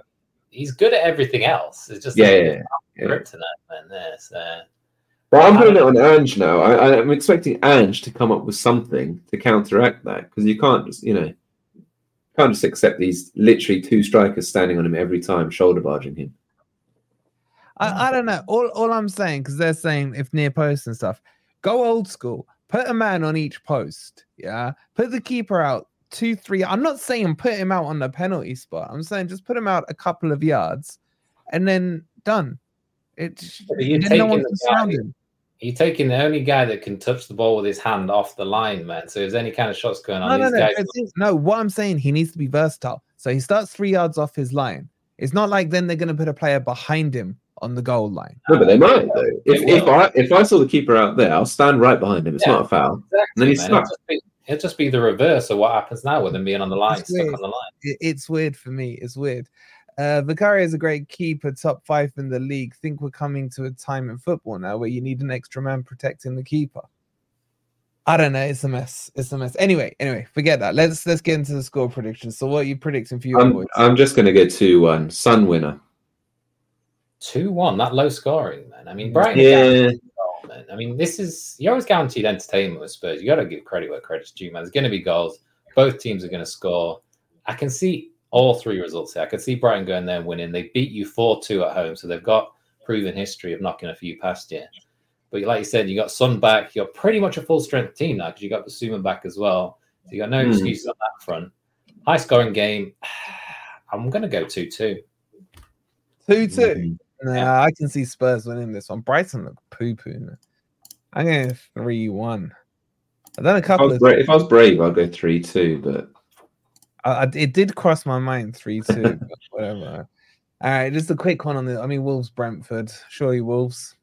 he's good at everything else. It's just yeah, like, yeah, yeah. Kryptonite man there. So. Well, I'm putting it on Ange now. I, I'm expecting Ange to come up with something to counteract that because you can't just, you know, can't just accept these literally two strikers standing on him every time, shoulder barging him. I, I don't know. All all I'm saying because they're saying if near post and stuff, go old school. Put a man on each post, yeah? Put the keeper out two, three. I'm not saying put him out on the penalty spot. I'm saying just put him out a couple of yards and then done. It's, you no one can surround him. You're taking the only guy that can touch the ball with his hand off the line, man. So if there's any kind of shots going on, no, these no, guys... No, no, what I'm saying, he needs to be versatile. So he starts three yards off his line. It's not like then they're going to put a player behind him on the goal line. No, but they might though. If if I if I saw the keeper out there, I'll stand right behind him. It's yeah, not a foul. Exactly, and then he's stuck. It'll just, be, it'll just be the reverse of what happens now with him being on the line, it's stuck weird. on the line. It's weird for me. It's weird. Uh, Vicario is a great keeper, top five in the league. Think we're coming to a time in football now where you need an extra man protecting the keeper. I don't know. It's a mess. It's a mess. Anyway, anyway, forget that. Let's let's get into the score predictions. So what are you predicting for your I'm, boys? I'm just going to go two one. Um, Sun winner. two one, that low scoring, man. I mean, Brighton. Yeah. Goal, man. I mean, this is you're always guaranteed entertainment with Spurs. You got to give credit where credit's due, man. There's going to be goals. Both teams are going to score. I can see all three results here. I can see Brighton going there and winning. They beat you four two at home, so they've got proven history of knocking a few past you. But like you said, you got Son back. You're pretty much a full strength team now because you got Basuma back as well. So you got no mm. excuses on that front. High scoring game. I'm going to go two two. two two. Nah, yeah. I can see Spurs winning this one. Brighton look poo-poo. I'm going three one. I've done a couple if of... Bra- if I was brave, I'd go three two, but... I, I, it did cross my mind, three two, but whatever. All right, just a quick one on the... I mean, Wolves-Brentford. Surely Wolves.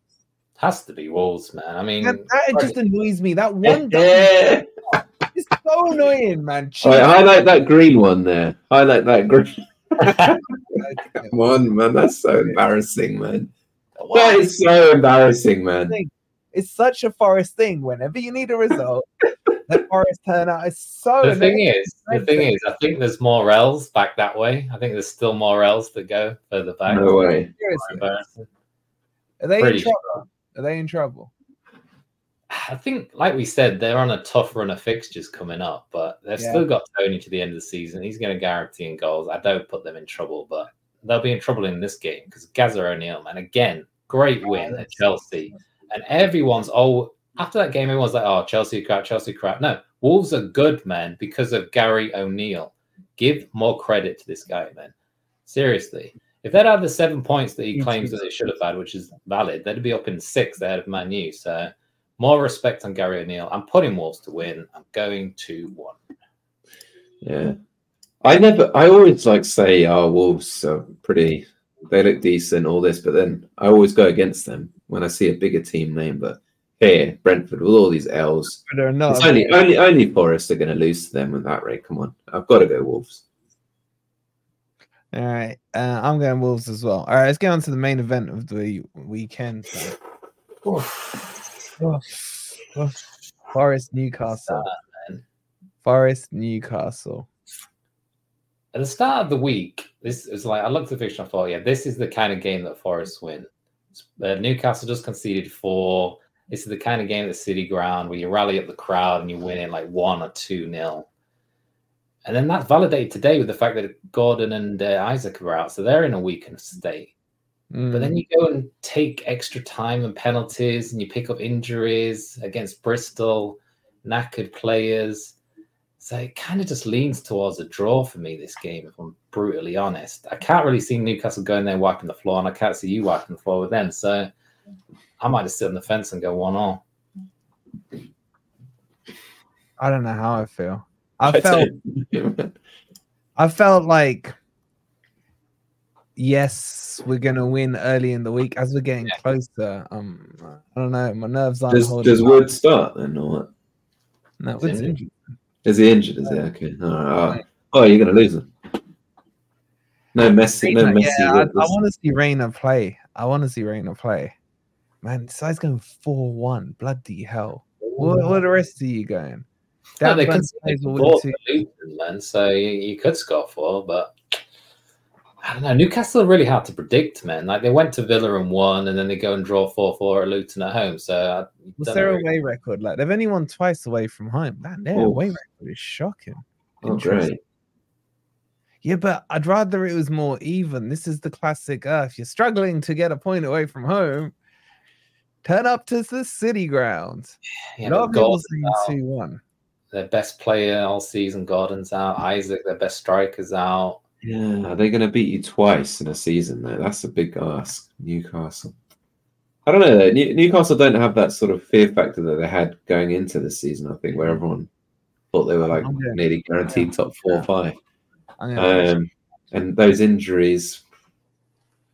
Has to be Wolves, man. I mean... That, that just annoys me. That one... It's so annoying, man. Right, highlight that green one there. Highlight that green... Come on, man, that's so embarrassing, man. That is so embarrassing, man. It's such a Forest thing. Whenever you need a result, the Forest turnout is so. The thing is, the thing is, I think there's more L's back that way. I think there's still more L's that go further back. No way. Seriously. Are they in trouble? Are they in trouble? I think, like we said, they're on a tough run of fixtures coming up, but they've yeah. still got Tony to the end of the season. He's going to guarantee in goals. I don't put them in trouble, but they'll be in trouble in this game because Gazza O'Neill, man, again, great win oh, at Chelsea. Awesome. And everyone's all after that game, everyone's like, oh, Chelsea crap, Chelsea crap. No, Wolves are good, man, because of Gary O'Neill. Give more credit to this guy, man. Seriously. If they'd had the seven points that he claims that they should have had, which is valid, they'd be up in sixth ahead of Man U. So, more respect on Gary O'Neill. I'm putting Wolves to win. I'm going two one. Yeah. I never, I always like say, oh, Wolves are pretty, they look decent, all this, but then I always go against them when I see a bigger team name. But here, Brentford, with all these L's, not, it's only, only, only Forest are going to lose to them with that rate. Come on. I've got to go Wolves. All right. Uh, I'm going Wolves as well. All right. Let's get on to the main event of the weekend. So. Oh, oh. Forest Newcastle. That, Forest Newcastle. At the start of the week, this is like I looked at the fixture and thought, yeah, this is the kind of game that Forest win. Uh, Newcastle just conceded four. This is the kind of game at the City Ground where you rally up the crowd and you win in like one or two nil. And then that's validated today with the fact that Gordon and uh, Isaac are out, so they're in a weakened state. Mm. But then you go and take extra time and penalties, and you pick up injuries against Bristol, knackered players. So it kind of just leans towards a draw for me, this game, if I'm brutally honest. I can't really see Newcastle going there wiping the floor, and I can't see you wiping the floor with them. So I might just sit on the fence and go one all. I don't know how I feel. I felt, I felt like, yes, we're gonna win early in the week. As we're getting yeah. closer, um, I don't know. My nerves aren't does, holding. Does Wood start then, or what? No, Wood's injured. Is he injured? Is he okay? All right. All right. Oh, you're gonna lose him. No Messi. No Messi. Yeah, I, I want to see Reina play. I want to see Reina play. Man, Side's going four one. Bloody hell! What, what are the rest of you going? That no, they can score for Luton, man. So you, you could score four, but I don't know. Newcastle are really hard to predict, man. Like they went to Villa and won, and then they go and draw four four at Luton at home. So what's their away really record like? They've only won twice away from home. Man, their oh. away record is shocking. Oh, great. Yeah, but I'd rather it was more even. This is the classic. Uh, if you're struggling to get a point away from home, turn up to the City Ground. Yeah, a lot of people saying two one. Their best player all season, Gordon's out. Isaac, their best striker's out. Yeah, are they going to beat you twice in a season, though? That's a big ask, Newcastle. I don't know, though. New- Newcastle don't have that sort of fear factor that they had going into the season, I think, where everyone thought they were like gonna, nearly guaranteed yeah, top four yeah. or five. Um, and those injuries.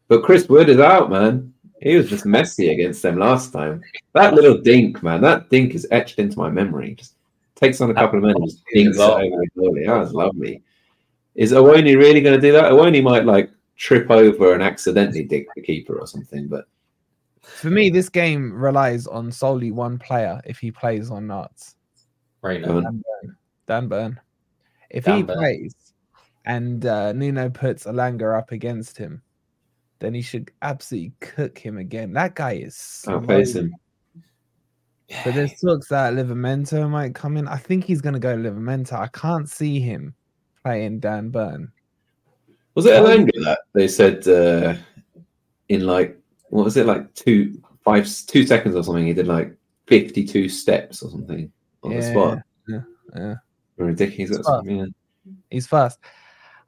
But Chris Wood is out, man. He was just messy against them last time. That little dink, man, that dink is etched into my memory. Just takes on a couple of men and just dinks it over the goalie. That was lovely. Is Owoni really going to do that? Owoni might like trip over and accidentally dig the keeper or something. But for me, this game relies on solely one player if he plays or not. Right now, Dan Burn. Dan Burn. If Dan he Burn. plays and uh, Nuno puts Alanga up against him, then he should absolutely cook him again. That guy is so. I'll face him. But there's talks that Livramento might come in. I think he's going to go Livramento. I can't see him playing Dan Burn. Was it Elanga that they said uh, in like, what was it, like two, five, two seconds or something? He did like fifty-two steps or something on yeah, the spot. Yeah, yeah. Ridiculous. He's fast. Yeah. He's fast.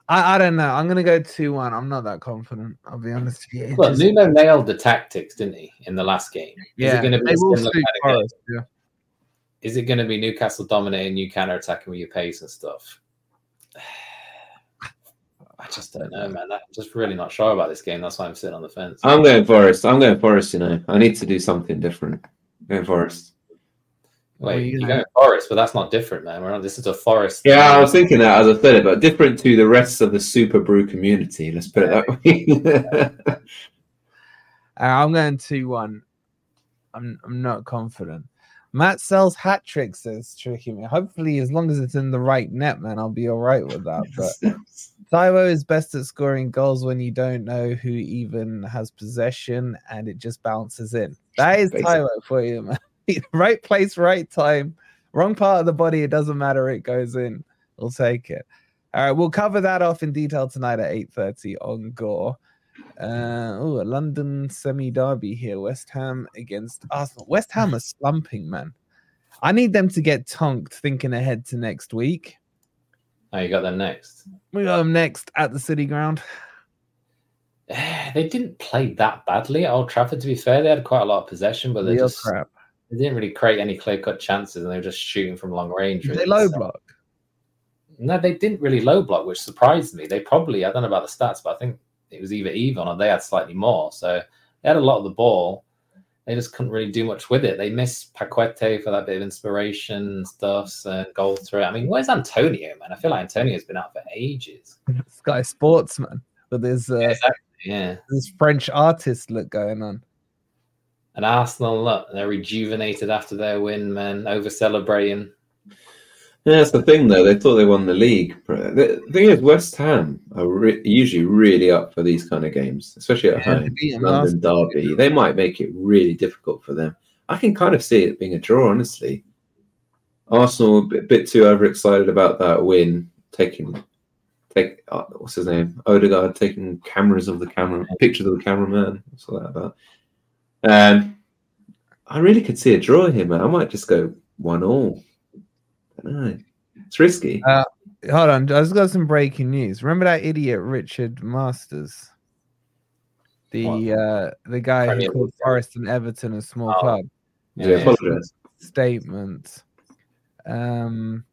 I, I don't know. I'm going to go two one. I'm not that confident, I'll be honest with you. Well, Nuno nailed the tactics, didn't he, in the last game? Yeah. Is it going to be similar kind of Forest, game? Yeah. Is it going to be Newcastle dominating, you counter-attacking with your pace and stuff? I just don't know, man. I'm just really not sure about this game. That's why I'm sitting on the fence. I'm going Forest. I'm going Forest, you know. I need to do something different. I'm going Forest. Wait, you go Forest, but that's not different, man. We're not, this is a Forest. Yeah, thing. I was thinking that as I said it, but different to the rest of the Super Brew community. Let's put yeah. it that way. uh, I'm going two one. I'm I'm not confident. Matt Sell's hat tricks is tricking me. Hopefully, as long as it's in the right net, man, I'll be all right with that. But Taiwo is best at scoring goals when you don't know who even has possession and it just bounces in. That is Taiwo for you, man. Right place, right time, wrong part of the body. It doesn't matter. It goes in. We'll take it. All right. We'll cover that off in detail tonight at eight thirty on Gore. Uh, oh, a London semi-derby here. West Ham against Arsenal. West Ham are slumping, man. I need them to get tonked thinking ahead to next week. Oh, you got them next? We got them next at the City Ground. They didn't play that badly at Old Trafford, to be fair. They had quite a lot of possession, but they just... crap. They didn't really create any clear-cut chances, and they were just shooting from long range. Really. Did they low block? No, they didn't really low block, which surprised me. They probably, I don't know about the stats, but I think it was either even or they had slightly more. So they had a lot of the ball. They just couldn't really do much with it. They missed Paquete for that bit of inspiration and stuff, so goal threat. I mean, where's Antonio, man? I feel like Antonio's been out for ages. Sky Sports, man. But there's uh, yeah, exactly, yeah. this French artist look going on. And Arsenal, look, they're rejuvenated after their win, man, over-celebrating. Yeah, that's the thing, though. They thought they won the league. The thing is, West Ham are re- usually really up for these kind of games, especially at yeah, home, London derby. They might make it really difficult for them. I can kind of see it being a draw, honestly. Arsenal were a bit too overexcited about that win. taking, take uh, what's his name, Odegaard, taking cameras of the camera, pictures of the cameraman. What's all that about? Um, I really could see a draw here, man. I might just go one all. I don't know. It's risky. Uh, hold on, I just got some breaking news. Remember that idiot Richard Masters, the uh, the guy Premier who called Forest and Everton a small oh. club. Yeah, apologize. Statement. Um,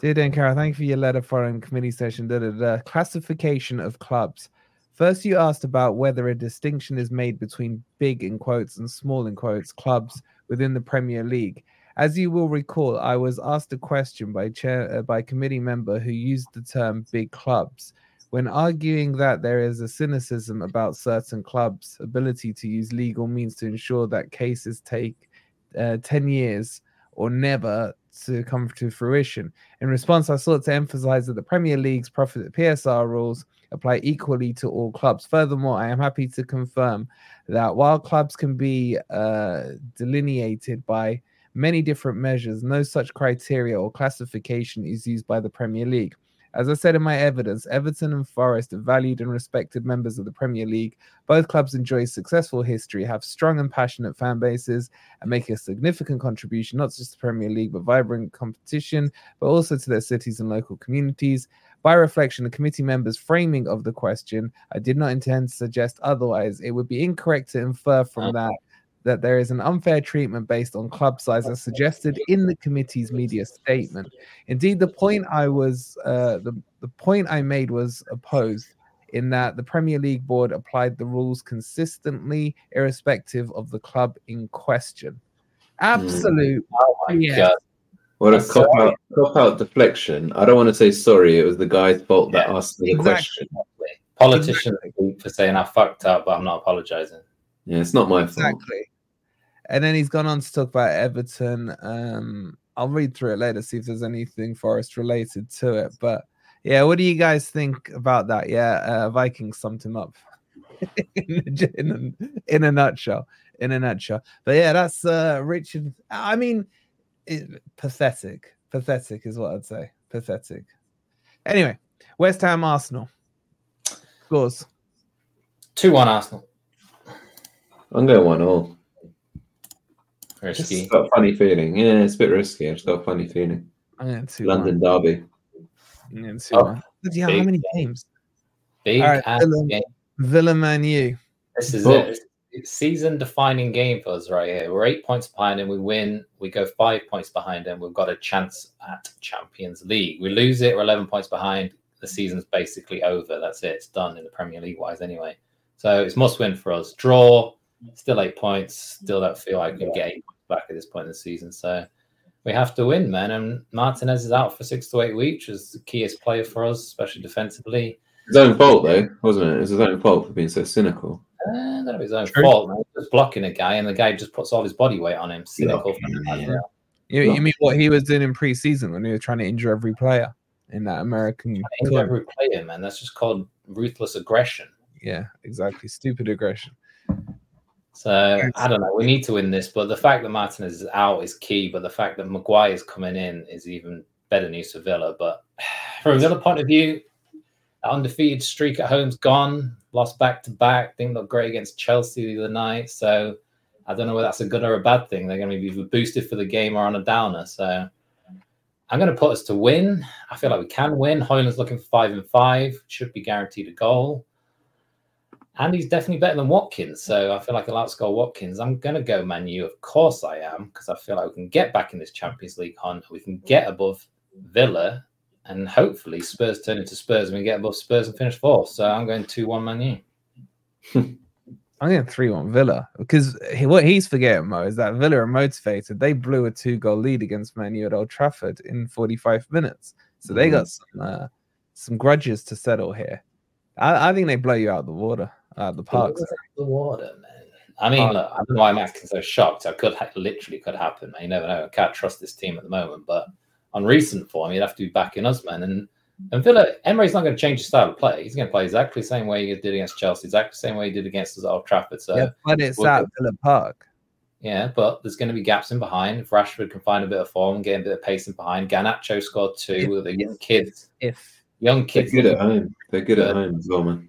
dear Dan Carroll, thank you for your letter foreign committee session. Da, da, da. Classification of clubs. First, you asked about whether a distinction is made between big in quotes and small in quotes clubs within the Premier League. As you will recall, I was asked a question by chair uh, by committee member who used the term big clubs when arguing that there is a cynicism about certain clubs' ability to use legal means to ensure that cases take uh, ten years or never to come to fruition. In response, I sought to emphasize that the Premier League's profit P S R rules apply equally to all clubs. Furthermore, I am happy to confirm that while clubs can be uh, delineated by many different measures, no such criteria or classification is used by the Premier League. As I said in my evidence, Everton and Forest are valued and respected members of the Premier League. Both clubs enjoy successful history, have strong and passionate fan bases, and make a significant contribution, not just to the Premier League, but vibrant competition, but also to their cities and local communities. By reflection, the committee members' framing of the question, I did not intend to suggest otherwise. It would be incorrect to infer from that that there is an unfair treatment based on club size as suggested in the committee's media statement. Indeed, the point I was uh, the, the point I made was opposed in that the Premier League board applied the rules consistently, irrespective of the club in question. Absolute. Mm. Oh my yeah. God. What a cop out, cop out deflection. I don't want to say sorry, it was the guy's fault yeah, that asked me exactly. the question. Politicians exactly. for saying I fucked up, but I'm not apologizing. Yeah, it's not my exactly. fault. Exactly. And then he's gone on to talk about Everton. Um, I'll read through it later, see if there's anything Forest related to it. But yeah, what do you guys think about that? Yeah, uh, Vikings summed him up in, a, in, a, in a nutshell. In a nutshell. But yeah, that's uh, Richard. I mean, it, pathetic. Pathetic is what I'd say. Pathetic. Anyway, West Ham Arsenal. Scores. two one Arsenal. I'm going one all. Risky. It's got a funny feeling. Yeah, it's a bit risky. I've got a funny feeling. London one. Derby. Oh, yeah, how many games? Big right, Villa, game. Villa Man U. This is oh. it. It's season-defining game for us right here. We're eight points behind and we win. We go five points behind and we've got a chance at Champions League. We lose it. We're eleven points behind. The season's basically over. That's it. It's done in the Premier League-wise anyway. So it's must-win for us. Draw. Still eight points. Still don't feel I can get eight points back at this point in the season. So we have to win, man. And Martinez is out for six to eight weeks, which is the keyest player for us, especially defensively. His own fault, though, wasn't it? It was his own fault for being so cynical. Uh, that was his own True. fault, man. He was blocking a guy, and the guy just puts all his body weight on him. Cynical. Yeah. You, you mean what he was doing in pre-season when he was trying to injure every play in that American injure every player, man. That's just called ruthless aggression. Yeah, exactly. Stupid aggression. So, I don't know. We need to win this, but the fact that Martinez is out is key, but the fact that Maguire is coming in is even better news for Villa. But from a Villa point of view, that undefeated streak at home's gone, lost back-to-back, didn't look great against Chelsea the other night. So, I don't know whether that's a good or a bad thing. They're going to be either boosted for the game or on a downer. So, I'm going to put us to win. I feel like we can win. Hoyland's looking for five and five. Should be guaranteed a goal. And he's definitely better than Watkins, so I feel like I'll outscore Watkins. I'm going to go Man U, of course I am, because I feel like we can get back in this Champions League hunt. We can get above Villa, and hopefully Spurs turn into Spurs, and we get above Spurs and finish fourth. So I'm going two one Man U. I'm going three one Villa, because what he's forgetting, Mo, is that Villa are motivated. They blew a two-goal lead against Man U at Old Trafford in forty-five minutes. So they got some, uh, some grudges to settle here. I, I think they blow you out of the water. Uh, the parks, the water, man. I mean, oh, look, I don't know why I'm acting so shocked. I could ha- literally could happen, man. You never know. I can't trust this team at the moment, but on recent form, you'd have to be backing us, man. And and Villa, Emery's not going to change his style of play. He's going to play exactly the same way he did against Chelsea, exactly the same way he did against us at Old Trafford. So, yeah, but it's we'll, at Villa Park. Yeah, but there's going to be gaps in behind. If Rashford can find a bit of form, get a bit of pace in behind. Garnacho scored two with the young kids. If young kids, they're good at home. They're good at home as well, man.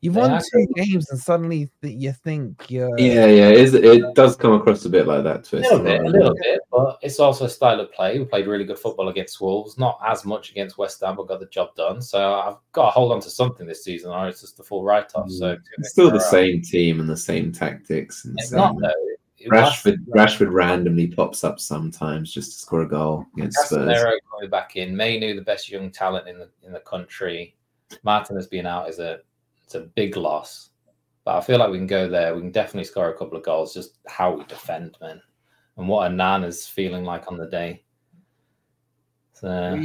You've won two games and suddenly th- you think you're... Yeah, yeah, it, is, it does come across a bit like that to us. A little bit, a little bit, but it's also a style of play. We played really good football against Wolves, not as much against West Ham, but got the job done. So I've got to hold on to something this season, or it's just the full write-off. Mm. So it's still the same team and the same tactics. And it's same. Not, though. It Rashford Rashford like, randomly pops up sometimes just to score a goal against Spurs. Going back in. Mainu, the best young talent in the in the country. Martin has been out as a... It's a big loss, but I feel like we can go there. We can definitely score a couple of goals. Just how we defend, man, and what Anana's feeling like on the day. So I'm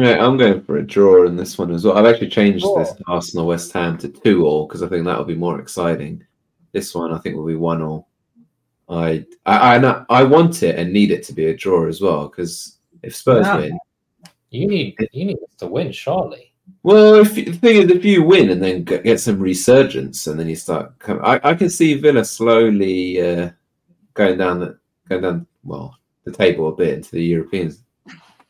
going. I'm going for a draw in this one as well. I've actually changed this Arsenal West Ham to two all because I think that will be more exciting. This one I think will be one all. I I I, I want it and need it to be a draw as well because if Spurs yeah. win, you need you need to win surely. Well, if, the thing is, if you win and then get some resurgence, and then you start, coming, I, I can see Villa slowly uh, going down the going down well the table a bit into the European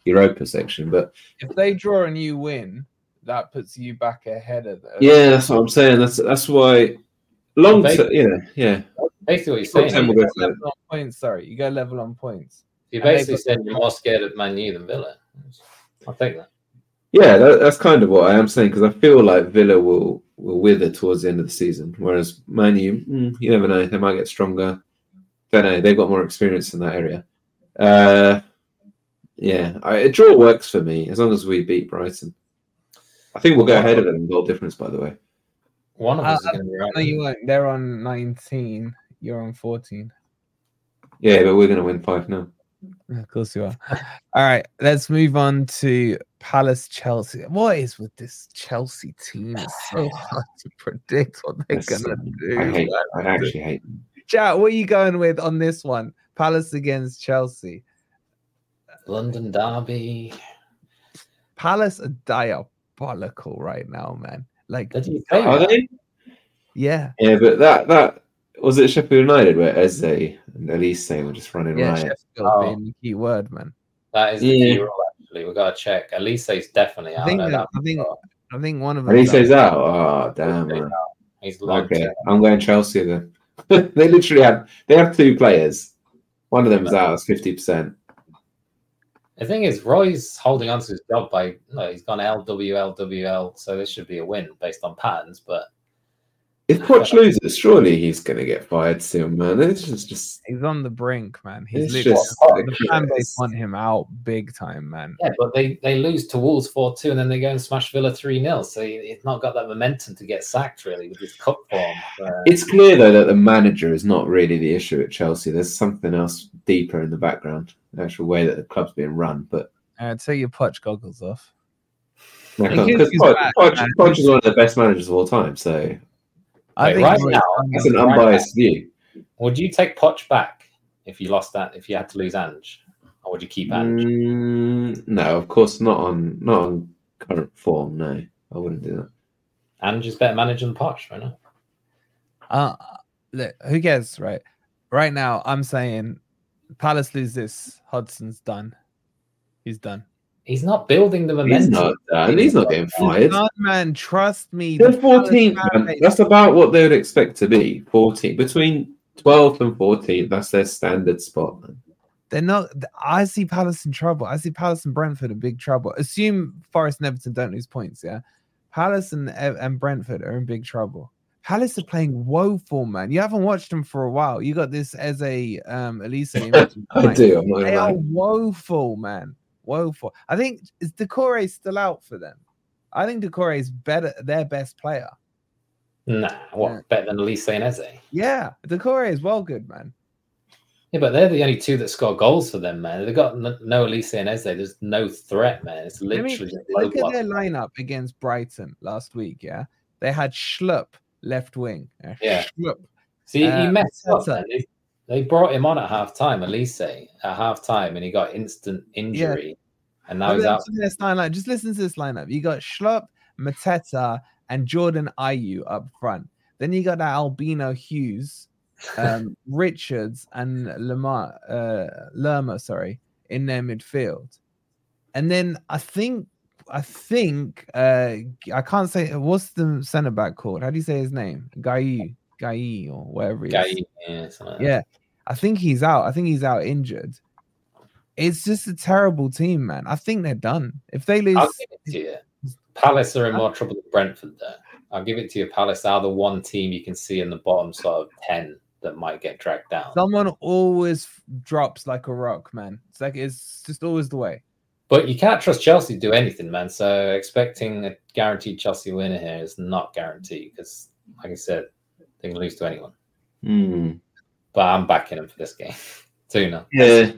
Europa section. But if they draw and you win, that puts you back ahead of them. Yeah, that's what I'm saying. That's that's why long term. Yeah, yeah. Basically, what you're saying. You go level on points. Sorry, you go level on points. You basically said you're more scared of Man U than Villa. I'll take that. Yeah, that, that's kind of what I am saying because I feel like Villa will, will wither towards the end of the season, whereas Man U, mm, you never know, they might get stronger. Don't know, they've got more experience in that area. Uh, yeah, I, a draw works for me as long as we beat Brighton. I think we'll go ahead of them in goal difference, by the way. One of us uh, is going to be right. No, you won't. They're on nineteen. You're on fourteen. Yeah, but we're going to win five now. Of course you are. All right, let's move on to Palace Chelsea. What is with this Chelsea team? It's so hard to predict what they're That's gonna do. I, hate, I actually hate them. Chat, what are you going with on this one? Palace against Chelsea. London derby. Palace are diabolical right now, man. Like, did you say are they? Yeah. Yeah, but that that. Was it Sheffield United where Eze and Elise were just running yeah, riot? Yeah, Sheffield being the key word, man. That is the yeah. key role, actually. We've got to check. Elise's definitely out. I think, no, that, I, think I think one of them... Elise's out? Oh, damn. Man. He's okay, I'm going Chelsea then. They literally have... They have two players. One of them's yeah. out. It's fifty percent. The thing is, Roy's holding on to his job by... No, he's gone L W L W L, so this should be a win based on patterns, but... If Poch loses, surely he's going to get fired soon, man. It's just, just he's on the brink, man. He's just the fan base want him out big time, man. Yeah, but they, they lose to Wolves four two and then they go and smash Villa three nil. So he, he's not got that momentum to get sacked, really, with his cup form. But... It's clear, though, that the manager is not really the issue at Chelsea. There's something else deeper in the background, the actual way that the club's being run. But uh, take your Poch goggles off. Because Poch, Poch, Poch is one of the best managers of all time, so... I Wait, think right now, that's an unbiased right view. Would you take Poch back if you lost that? If you had to lose Ange, or would you keep Ange? Mm, no, of course not on not on current form. No, I wouldn't do that. Ange is better manager than Poch right now. Uh, look, who cares? Right, right now, I'm saying Palace lose this. Hudson's done. He's done. He's not building the momentum. He's not done. He's not getting fired. God, man, trust me. They're the fourteenth. Man. That's about what they would expect to be. fourteenth. Between twelfth and fourteenth, that's their standard spot. Man. They're not. I see Palace in trouble. I see Palace and Brentford in big trouble. Assume Forest and Everton don't lose points, yeah? Palace and, and Brentford are in big trouble. Palace are playing woeful, man. You haven't watched them for a while. You got this as a um, Elise. I do. I'm not they are woeful, man. Woeful. I think is Decore still out for them? I think Decore is better, their best player. Nah, what yeah. better than Elise and Eze? Yeah, Decore is well good, man. Yeah, but they're the only two that score goals for them, man. They've got no Elise and Eze. There's no threat, man. It's literally. I mean, look at their lineup against Brighton last week. Yeah, they had Schlupp left wing. Yeah. yeah. Schlupp. See, uh, he messed up. They brought him on at half time, Elise, at half time, and he got instant injury. Yeah. And now he's out. This lineup. Just listen to this lineup. You got Schlupp, Mateta, and Jordan Ayew up front. Then you got that Albino Hughes um, Richards and Lerma, uh, Lerma, sorry, in their midfield. And then I think, I think, uh, I can't say, what's the centre back called? How do you say his name? Gaye, Gaye, or whatever he is. Gaye, yeah, yeah. I think he's out. I think he's out injured. It's just a terrible team, man. I think they're done. If they lose, I'll give it to you. Palace are in more trouble than Brentford, though. I'll give it to you. Palace are the one team you can see in the bottom sort of ten that might get dragged down. Someone always drops like a rock, man. It's like it's just always the way. But you can't trust Chelsea to do anything, man. So expecting a guaranteed Chelsea winner here is not guaranteed because, like I said, they can lose to anyone. Mm. But I'm backing them for this game. two nil Yeah.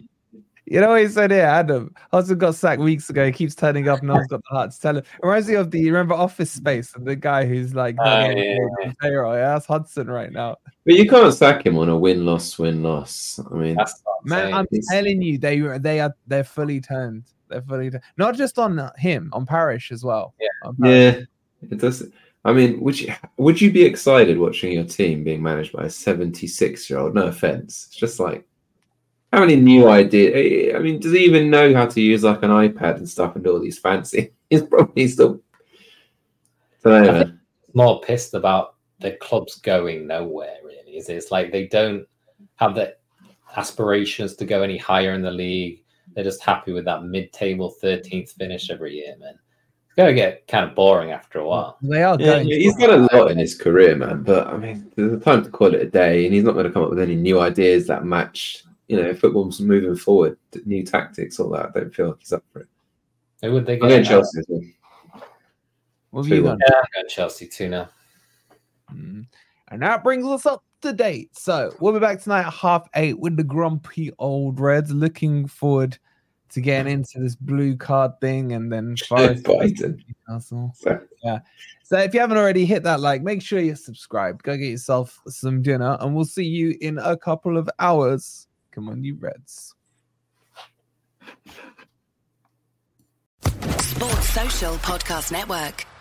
You know what he said here, Adam? Hudson got sacked weeks ago. He keeps turning up. No one's got the heart to tell him. It reminds me of the, you remember Office Space? And the guy who's like, oh, yeah. Payroll. Yeah, that's Hudson right now. But you can't sack him on a win-loss, win-loss. I mean, that's man, I'm it's... telling you, they they are they're fully turned. They're fully turned. Not just on him, on Parrish as well. Yeah, yeah. It does. I mean, would you would you be excited watching your team being managed by a seventy-six-year-old? No offense. It's just like. How many new ideas? I mean, does he even know how to use like an iPad and stuff and do all these fancy? He's probably still I think more pissed about the club's going nowhere, really. Is it? It's like they don't have the aspirations to go any higher in the league. They're just happy with that mid-table thirteenth finish every year, man. It's going to get kind of boring after a while. They are going. Yeah, he's got a lot in his career, man. But I mean, there's a time to call it a day, and he's not going to come up with any new ideas that match. You know, football's moving forward, new tactics, all that. I don't feel like he's up for it. They would they get Chelsea? What have you got? Yeah, Chelsea two now. Mm. And that brings us up to date. So we'll be back tonight at half eight with the grumpy old Reds. Looking forward to getting into this blue card thing and then Forest. Yeah. So if you haven't already, hit that like. Make sure you're subscribed. Go get yourself some dinner, and we'll see you in a couple of hours. Come on, you Reds. Sports Social Podcast Network.